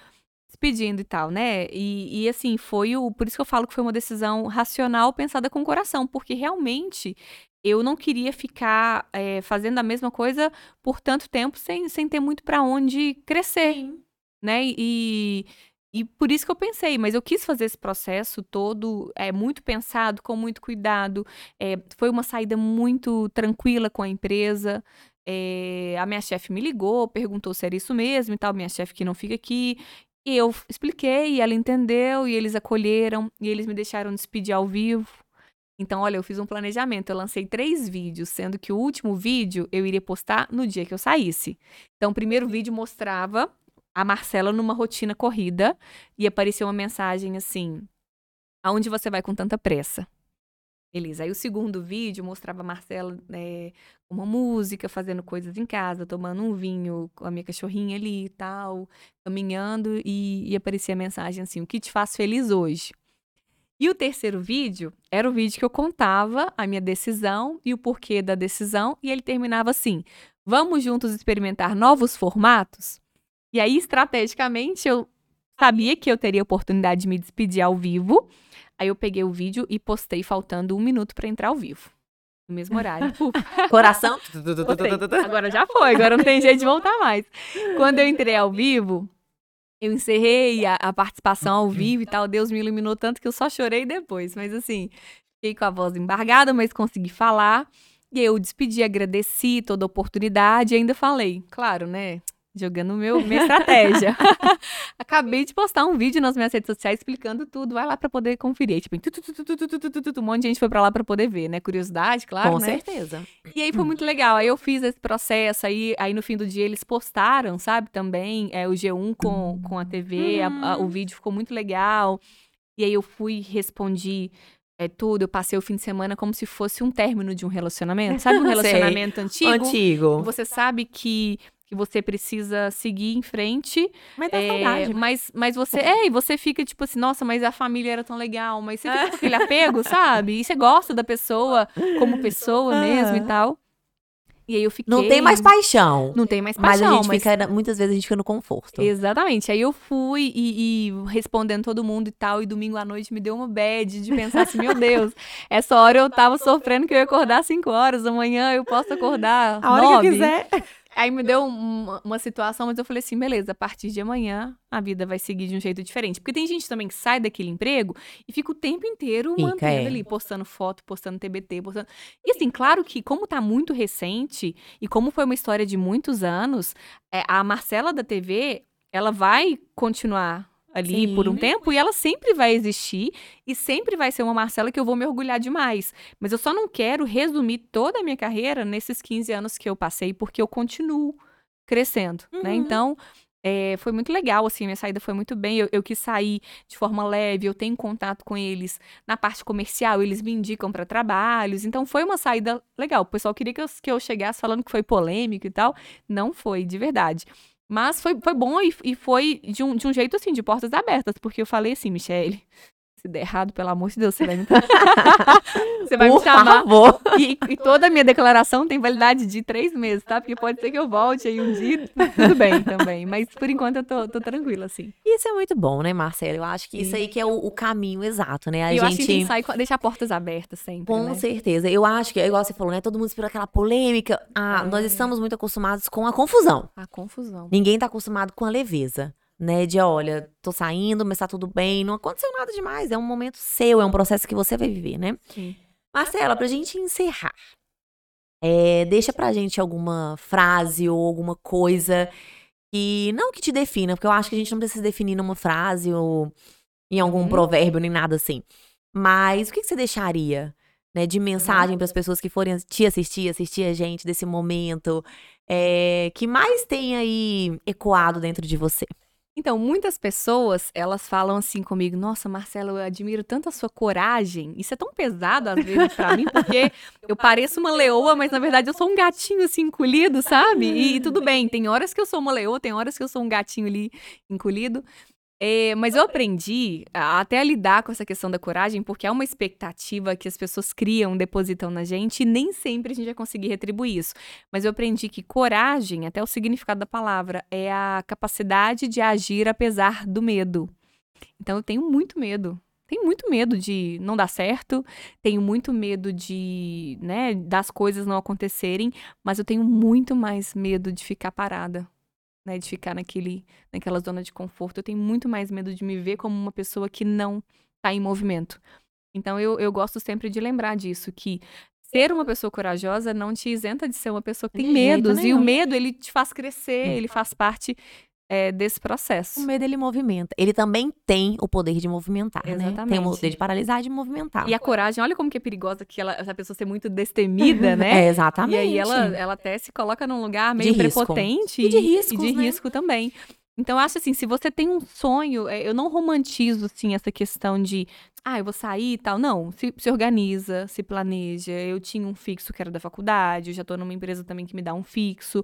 despedindo e tal, né? E assim, por isso que eu falo que foi uma decisão racional pensada com o coração, porque realmente eu não queria ficar fazendo a mesma coisa por tanto tempo sem ter muito pra onde crescer, né? E por isso que eu pensei, mas eu quis fazer esse processo todo, muito pensado, com muito cuidado. Foi uma saída muito tranquila com a empresa. A minha chefe me ligou, perguntou se era isso mesmo e tal, minha chefe que não fica aqui. E eu expliquei, e ela entendeu, e eles acolheram, e eles me deixaram despedir ao vivo. Então, olha, eu fiz um planejamento, eu lancei 3 vídeos, sendo que o último vídeo eu iria postar no dia que eu saísse. Então, o primeiro vídeo mostrava a Marcela numa rotina corrida e apareceu uma mensagem assim, aonde você vai com tanta pressa? Beleza, aí o segundo vídeo mostrava a Marcela com uma música, fazendo coisas em casa, tomando um vinho com a minha cachorrinha ali e tal, caminhando e aparecia a mensagem assim, o que te faz feliz hoje? E o terceiro vídeo era o vídeo que eu contava a minha decisão e o porquê da decisão e ele terminava assim, vamos juntos experimentar novos formatos? E aí, estrategicamente, eu sabia que eu teria a oportunidade de me despedir ao vivo. Aí eu peguei o vídeo e postei faltando 1 minuto para entrar ao vivo. No mesmo horário. Coração. Agora já foi, agora não tem jeito de voltar mais. Quando eu entrei ao vivo, eu encerrei a participação ao vivo e tal. Deus me iluminou tanto que eu só chorei depois. Mas assim, fiquei com a voz embargada, mas consegui falar. E eu despedi, agradeci toda a oportunidade e ainda falei, claro, né? Jogando minha estratégia. Acabei de postar um vídeo nas minhas redes sociais explicando tudo. Vai lá pra poder conferir. Aí, tipo, um monte de gente foi pra lá pra poder ver, né? Curiosidade, claro, com certeza. E aí foi muito legal. Aí eu fiz esse processo. Aí no fim do dia eles postaram, sabe? Também o G1 com a TV. O vídeo ficou muito legal. E aí eu fui, respondi tudo, eu passei o fim de semana como se fosse um término de um relacionamento. Sabe um relacionamento antigo? Você sabe que você precisa seguir em frente. Mas dá saudade. Mas você... e você fica tipo assim, nossa, mas a família era tão legal. Mas você fica com aquele apego, sabe? E você gosta da pessoa como pessoa mesmo e tal. E aí eu fiquei... Não tem mais paixão. Não tem mais paixão. Mas a gente fica... Muitas vezes a gente fica no conforto. Exatamente. Aí eu fui e respondendo todo mundo e tal. E domingo à noite me deu uma bad de pensar assim, meu Deus, essa hora eu tava sofrendo que eu ia acordar às 5 horas. Amanhã eu posso acordar a hora 9. Que eu quiser. Aí me deu uma situação, mas eu falei assim, beleza, a partir de amanhã a vida vai seguir de um jeito diferente. Porque tem gente também que sai daquele emprego e fica o tempo inteiro mantendo ali, postando foto, postando TBT, postando... E assim, claro que como tá muito recente e como foi uma história de muitos anos, a Marcela da TV, ela vai continuar ali por um tempo e ela sempre vai existir e sempre vai ser uma Marcela que eu vou me orgulhar demais, mas eu só não quero resumir toda a minha carreira nesses 15 anos que eu passei, porque eu continuo crescendo, né, então foi muito legal, assim, minha saída foi muito bem, eu quis sair de forma leve, eu tenho contato com eles na parte comercial, eles me indicam para trabalhos, então foi uma saída legal, o pessoal queria que eu chegasse falando que foi polêmico e tal, não foi, de verdade. Mas foi bom e foi de um jeito, assim, de portas abertas. Porque eu falei assim, Michele, se der errado, pelo amor de Deus, você vai me você vai me chamar. Favor. E toda a minha declaração tem validade de 3 meses, tá? Porque pode ser que eu volte aí um dia, tudo bem também. Mas, por enquanto, eu tô tranquila, assim. Isso é muito bom, né, Marcela? Eu acho que isso aí que é o caminho exato, né? Eu acho que a gente sai, deixar portas abertas sempre, com certeza. Eu acho que, igual você falou, né? Todo mundo esperou aquela polêmica. Nós estamos muito acostumados com a confusão. A confusão. Ninguém tá acostumado com a leveza. Né, de olha, tô saindo, mas tá tudo bem, não aconteceu nada demais, é um momento seu, é um processo que você vai viver, né? Sim. Marcela, pra gente encerrar, deixa pra gente alguma frase ou alguma coisa que, não que te defina, porque eu acho que a gente não precisa definir numa frase ou em algum provérbio, nem nada assim. Mas o que você deixaria, né, de mensagem para as pessoas que forem te assistir a gente desse momento, que mais tem aí ecoado dentro de você? Então, muitas pessoas, elas falam assim comigo, nossa, Marcela, eu admiro tanto a sua coragem. Isso é tão pesado, às vezes, pra mim, porque eu pareço uma leoa, mas, na verdade, eu sou um gatinho, assim, encolhido, sabe? E tudo bem, tem horas que eu sou uma leoa, tem horas que eu sou um gatinho ali, encolhido. Mas eu aprendi até a lidar com essa questão da coragem, porque é uma expectativa que as pessoas criam, depositam na gente, e nem sempre a gente vai conseguir retribuir isso. Mas eu aprendi que coragem, até o significado da palavra, é a capacidade de agir apesar do medo. Então eu tenho muito medo. Tenho muito medo de não dar certo, tenho muito medo de, né, das coisas não acontecerem, mas eu tenho muito mais medo de ficar parada. Né, de ficar naquela zona de conforto. Eu tenho muito mais medo de me ver como uma pessoa que não está em movimento. Então, eu gosto sempre de lembrar disso, que ser uma pessoa corajosa não te isenta de ser uma pessoa que tem medos. E o medo, ele te faz crescer, ele faz parte desse processo. O medo, ele movimenta. Ele também tem o poder de movimentar, né? Tem o poder de paralisar e de movimentar. E a coragem, olha como que é perigosa que essa pessoa ser muito destemida, né? Exatamente. E aí ela até se coloca num lugar meio prepotente. E de risco. E de risco também. Então, eu acho assim, se você tem um sonho, eu não romantizo, assim, essa questão de, eu vou sair e tal. Não, se organiza, se planeja. Eu tinha um fixo que era da faculdade, eu já tô numa empresa também que me dá um fixo.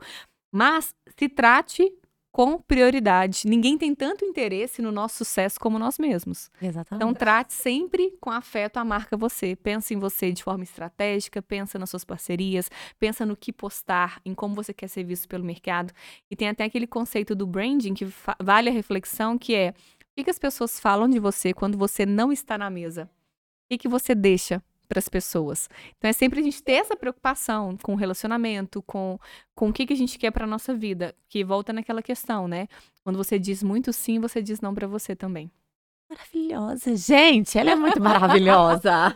Mas se trate com prioridade. Ninguém tem tanto interesse no nosso sucesso como nós mesmos. Exatamente. Então, trate sempre com afeto a marca você. Pensa em você de forma estratégica, pensa nas suas parcerias, pensa no que postar, em como você quer ser visto pelo mercado. E tem até aquele conceito do branding que vale a reflexão, que é o que as pessoas falam de você quando você não está na mesa? O que você deixa para as pessoas? Então, é sempre a gente ter essa preocupação com o relacionamento, com o que a gente quer para a nossa vida, que volta naquela questão, né? Quando você diz muito sim, você diz não para você também. Maravilhosa, gente! Ela é muito maravilhosa!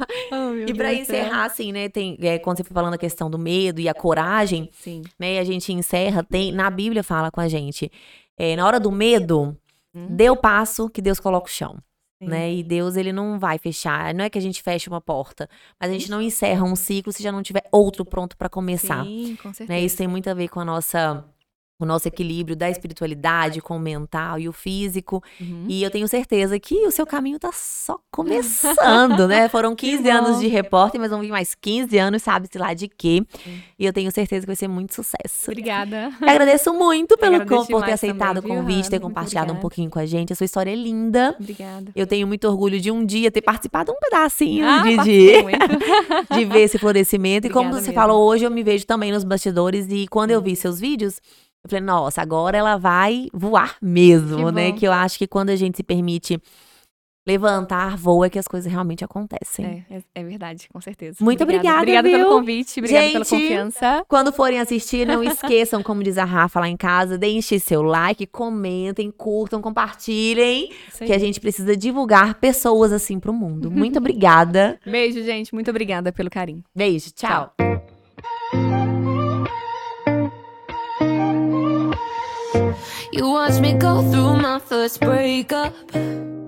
E para encerrar, assim, né? Quando você foi falando a questão do medo e a coragem, né? E a gente encerra, na Bíblia fala com a gente, na hora do medo, dê o passo que Deus coloca o chão. Né? E Deus, ele não vai fechar, não é que a gente feche uma porta, mas a gente não encerra um ciclo se já não tiver outro pronto para começar. Sim, com certeza. Né? Isso tem muito a ver com o nosso equilíbrio da espiritualidade, com o mental e o físico. E eu tenho certeza que o seu caminho tá só começando, né? Foram 15 anos de repórter, mas vão vir mais 15 anos, sabe-se lá de quê. E eu tenho certeza que vai ser muito sucesso. Obrigada. Eu agradeço muito por ter aceitado o convite, ter compartilhado um pouquinho com a gente. A sua história é linda. Obrigada. Eu tenho muito orgulho de um dia ter participado um pedacinho de ver esse florescimento. E como você falou hoje, eu me vejo também nos bastidores. E quando eu vi seus vídeos, eu falei, nossa, agora ela vai voar mesmo, né? Que eu acho que quando a gente se permite levantar, voa, é que as coisas realmente acontecem. É verdade, com certeza. Muito obrigada, obrigada pelo convite, obrigada pela confiança. Quando forem assistir, não esqueçam, como diz a Rafa lá em casa, deixem seu like, comentem, curtam, compartilhem, que a gente precisa divulgar pessoas assim pro mundo. Muito obrigada. Beijo, gente. Muito obrigada pelo carinho. Beijo, tchau. You watched me go through my first breakup.